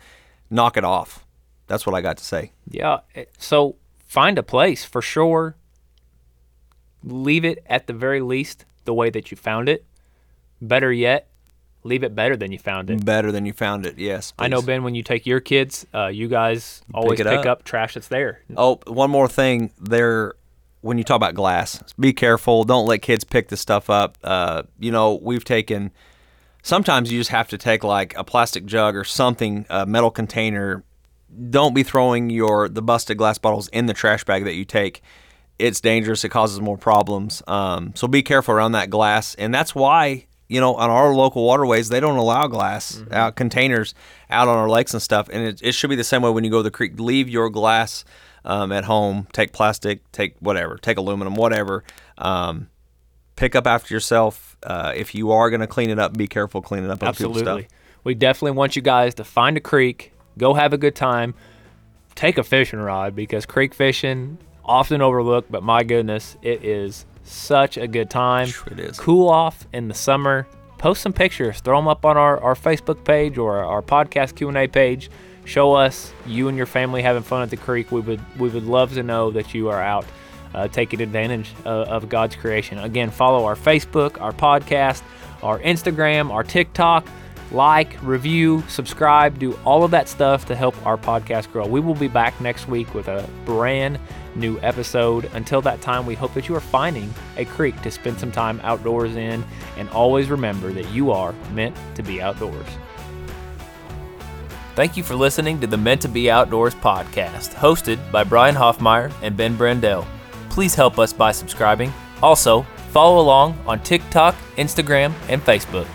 Knock it off. That's what I got to say. Yeah, so find a place for sure. Leave it at the very least the way that you found it. Better yet, leave it better than you found it. Better than you found it, yes. Please. I know, Ben, when you take your kids, uh, you guys always pick, pick up. up trash that's there. Oh, one more thing. They're... When you talk about glass, be careful. Don't let kids pick this stuff up. Uh, you know, we've taken, sometimes you just have to take like a plastic jug or something, a metal container. Don't be throwing your the busted glass bottles in the trash bag that you take. It's dangerous. It causes more problems. Um, so be careful around that glass. And that's why, you know, on our local waterways, they don't allow glass mm-hmm. out containers out on our lakes and stuff. And it, it should be the same way when you go to the creek. Leave your glass Um, at home, take plastic, take whatever, take aluminum, whatever. Um, pick up after yourself. Uh, if you are going to clean it up, be careful cleaning up. Absolutely. Stuff. We definitely want you guys to find a creek, go have a good time, take a fishing rod because creek fishing often overlooked, but my goodness, it is such a good time. It is. Cool off in the summer. Post some pictures, throw them up on our, our Facebook page or our podcast Q and A page. Show us you and your family having fun at the creek. We would we would love to know that you are out uh, taking advantage uh, of God's creation. Again, follow our Facebook, our podcast, our Instagram, our TikTok. Like, review, subscribe, do all of that stuff to help our podcast grow. We will be back next week with a brand new episode. Until that time, we hope that you are finding a creek to spend some time outdoors in. And always remember that you are meant to be outdoors. Thank you for listening to the Meant to Be Outdoors podcast, hosted by Brian Hoffmeyer and Ben Brandell. Please help us by subscribing. Also, follow along on TikTok, Instagram, and Facebook.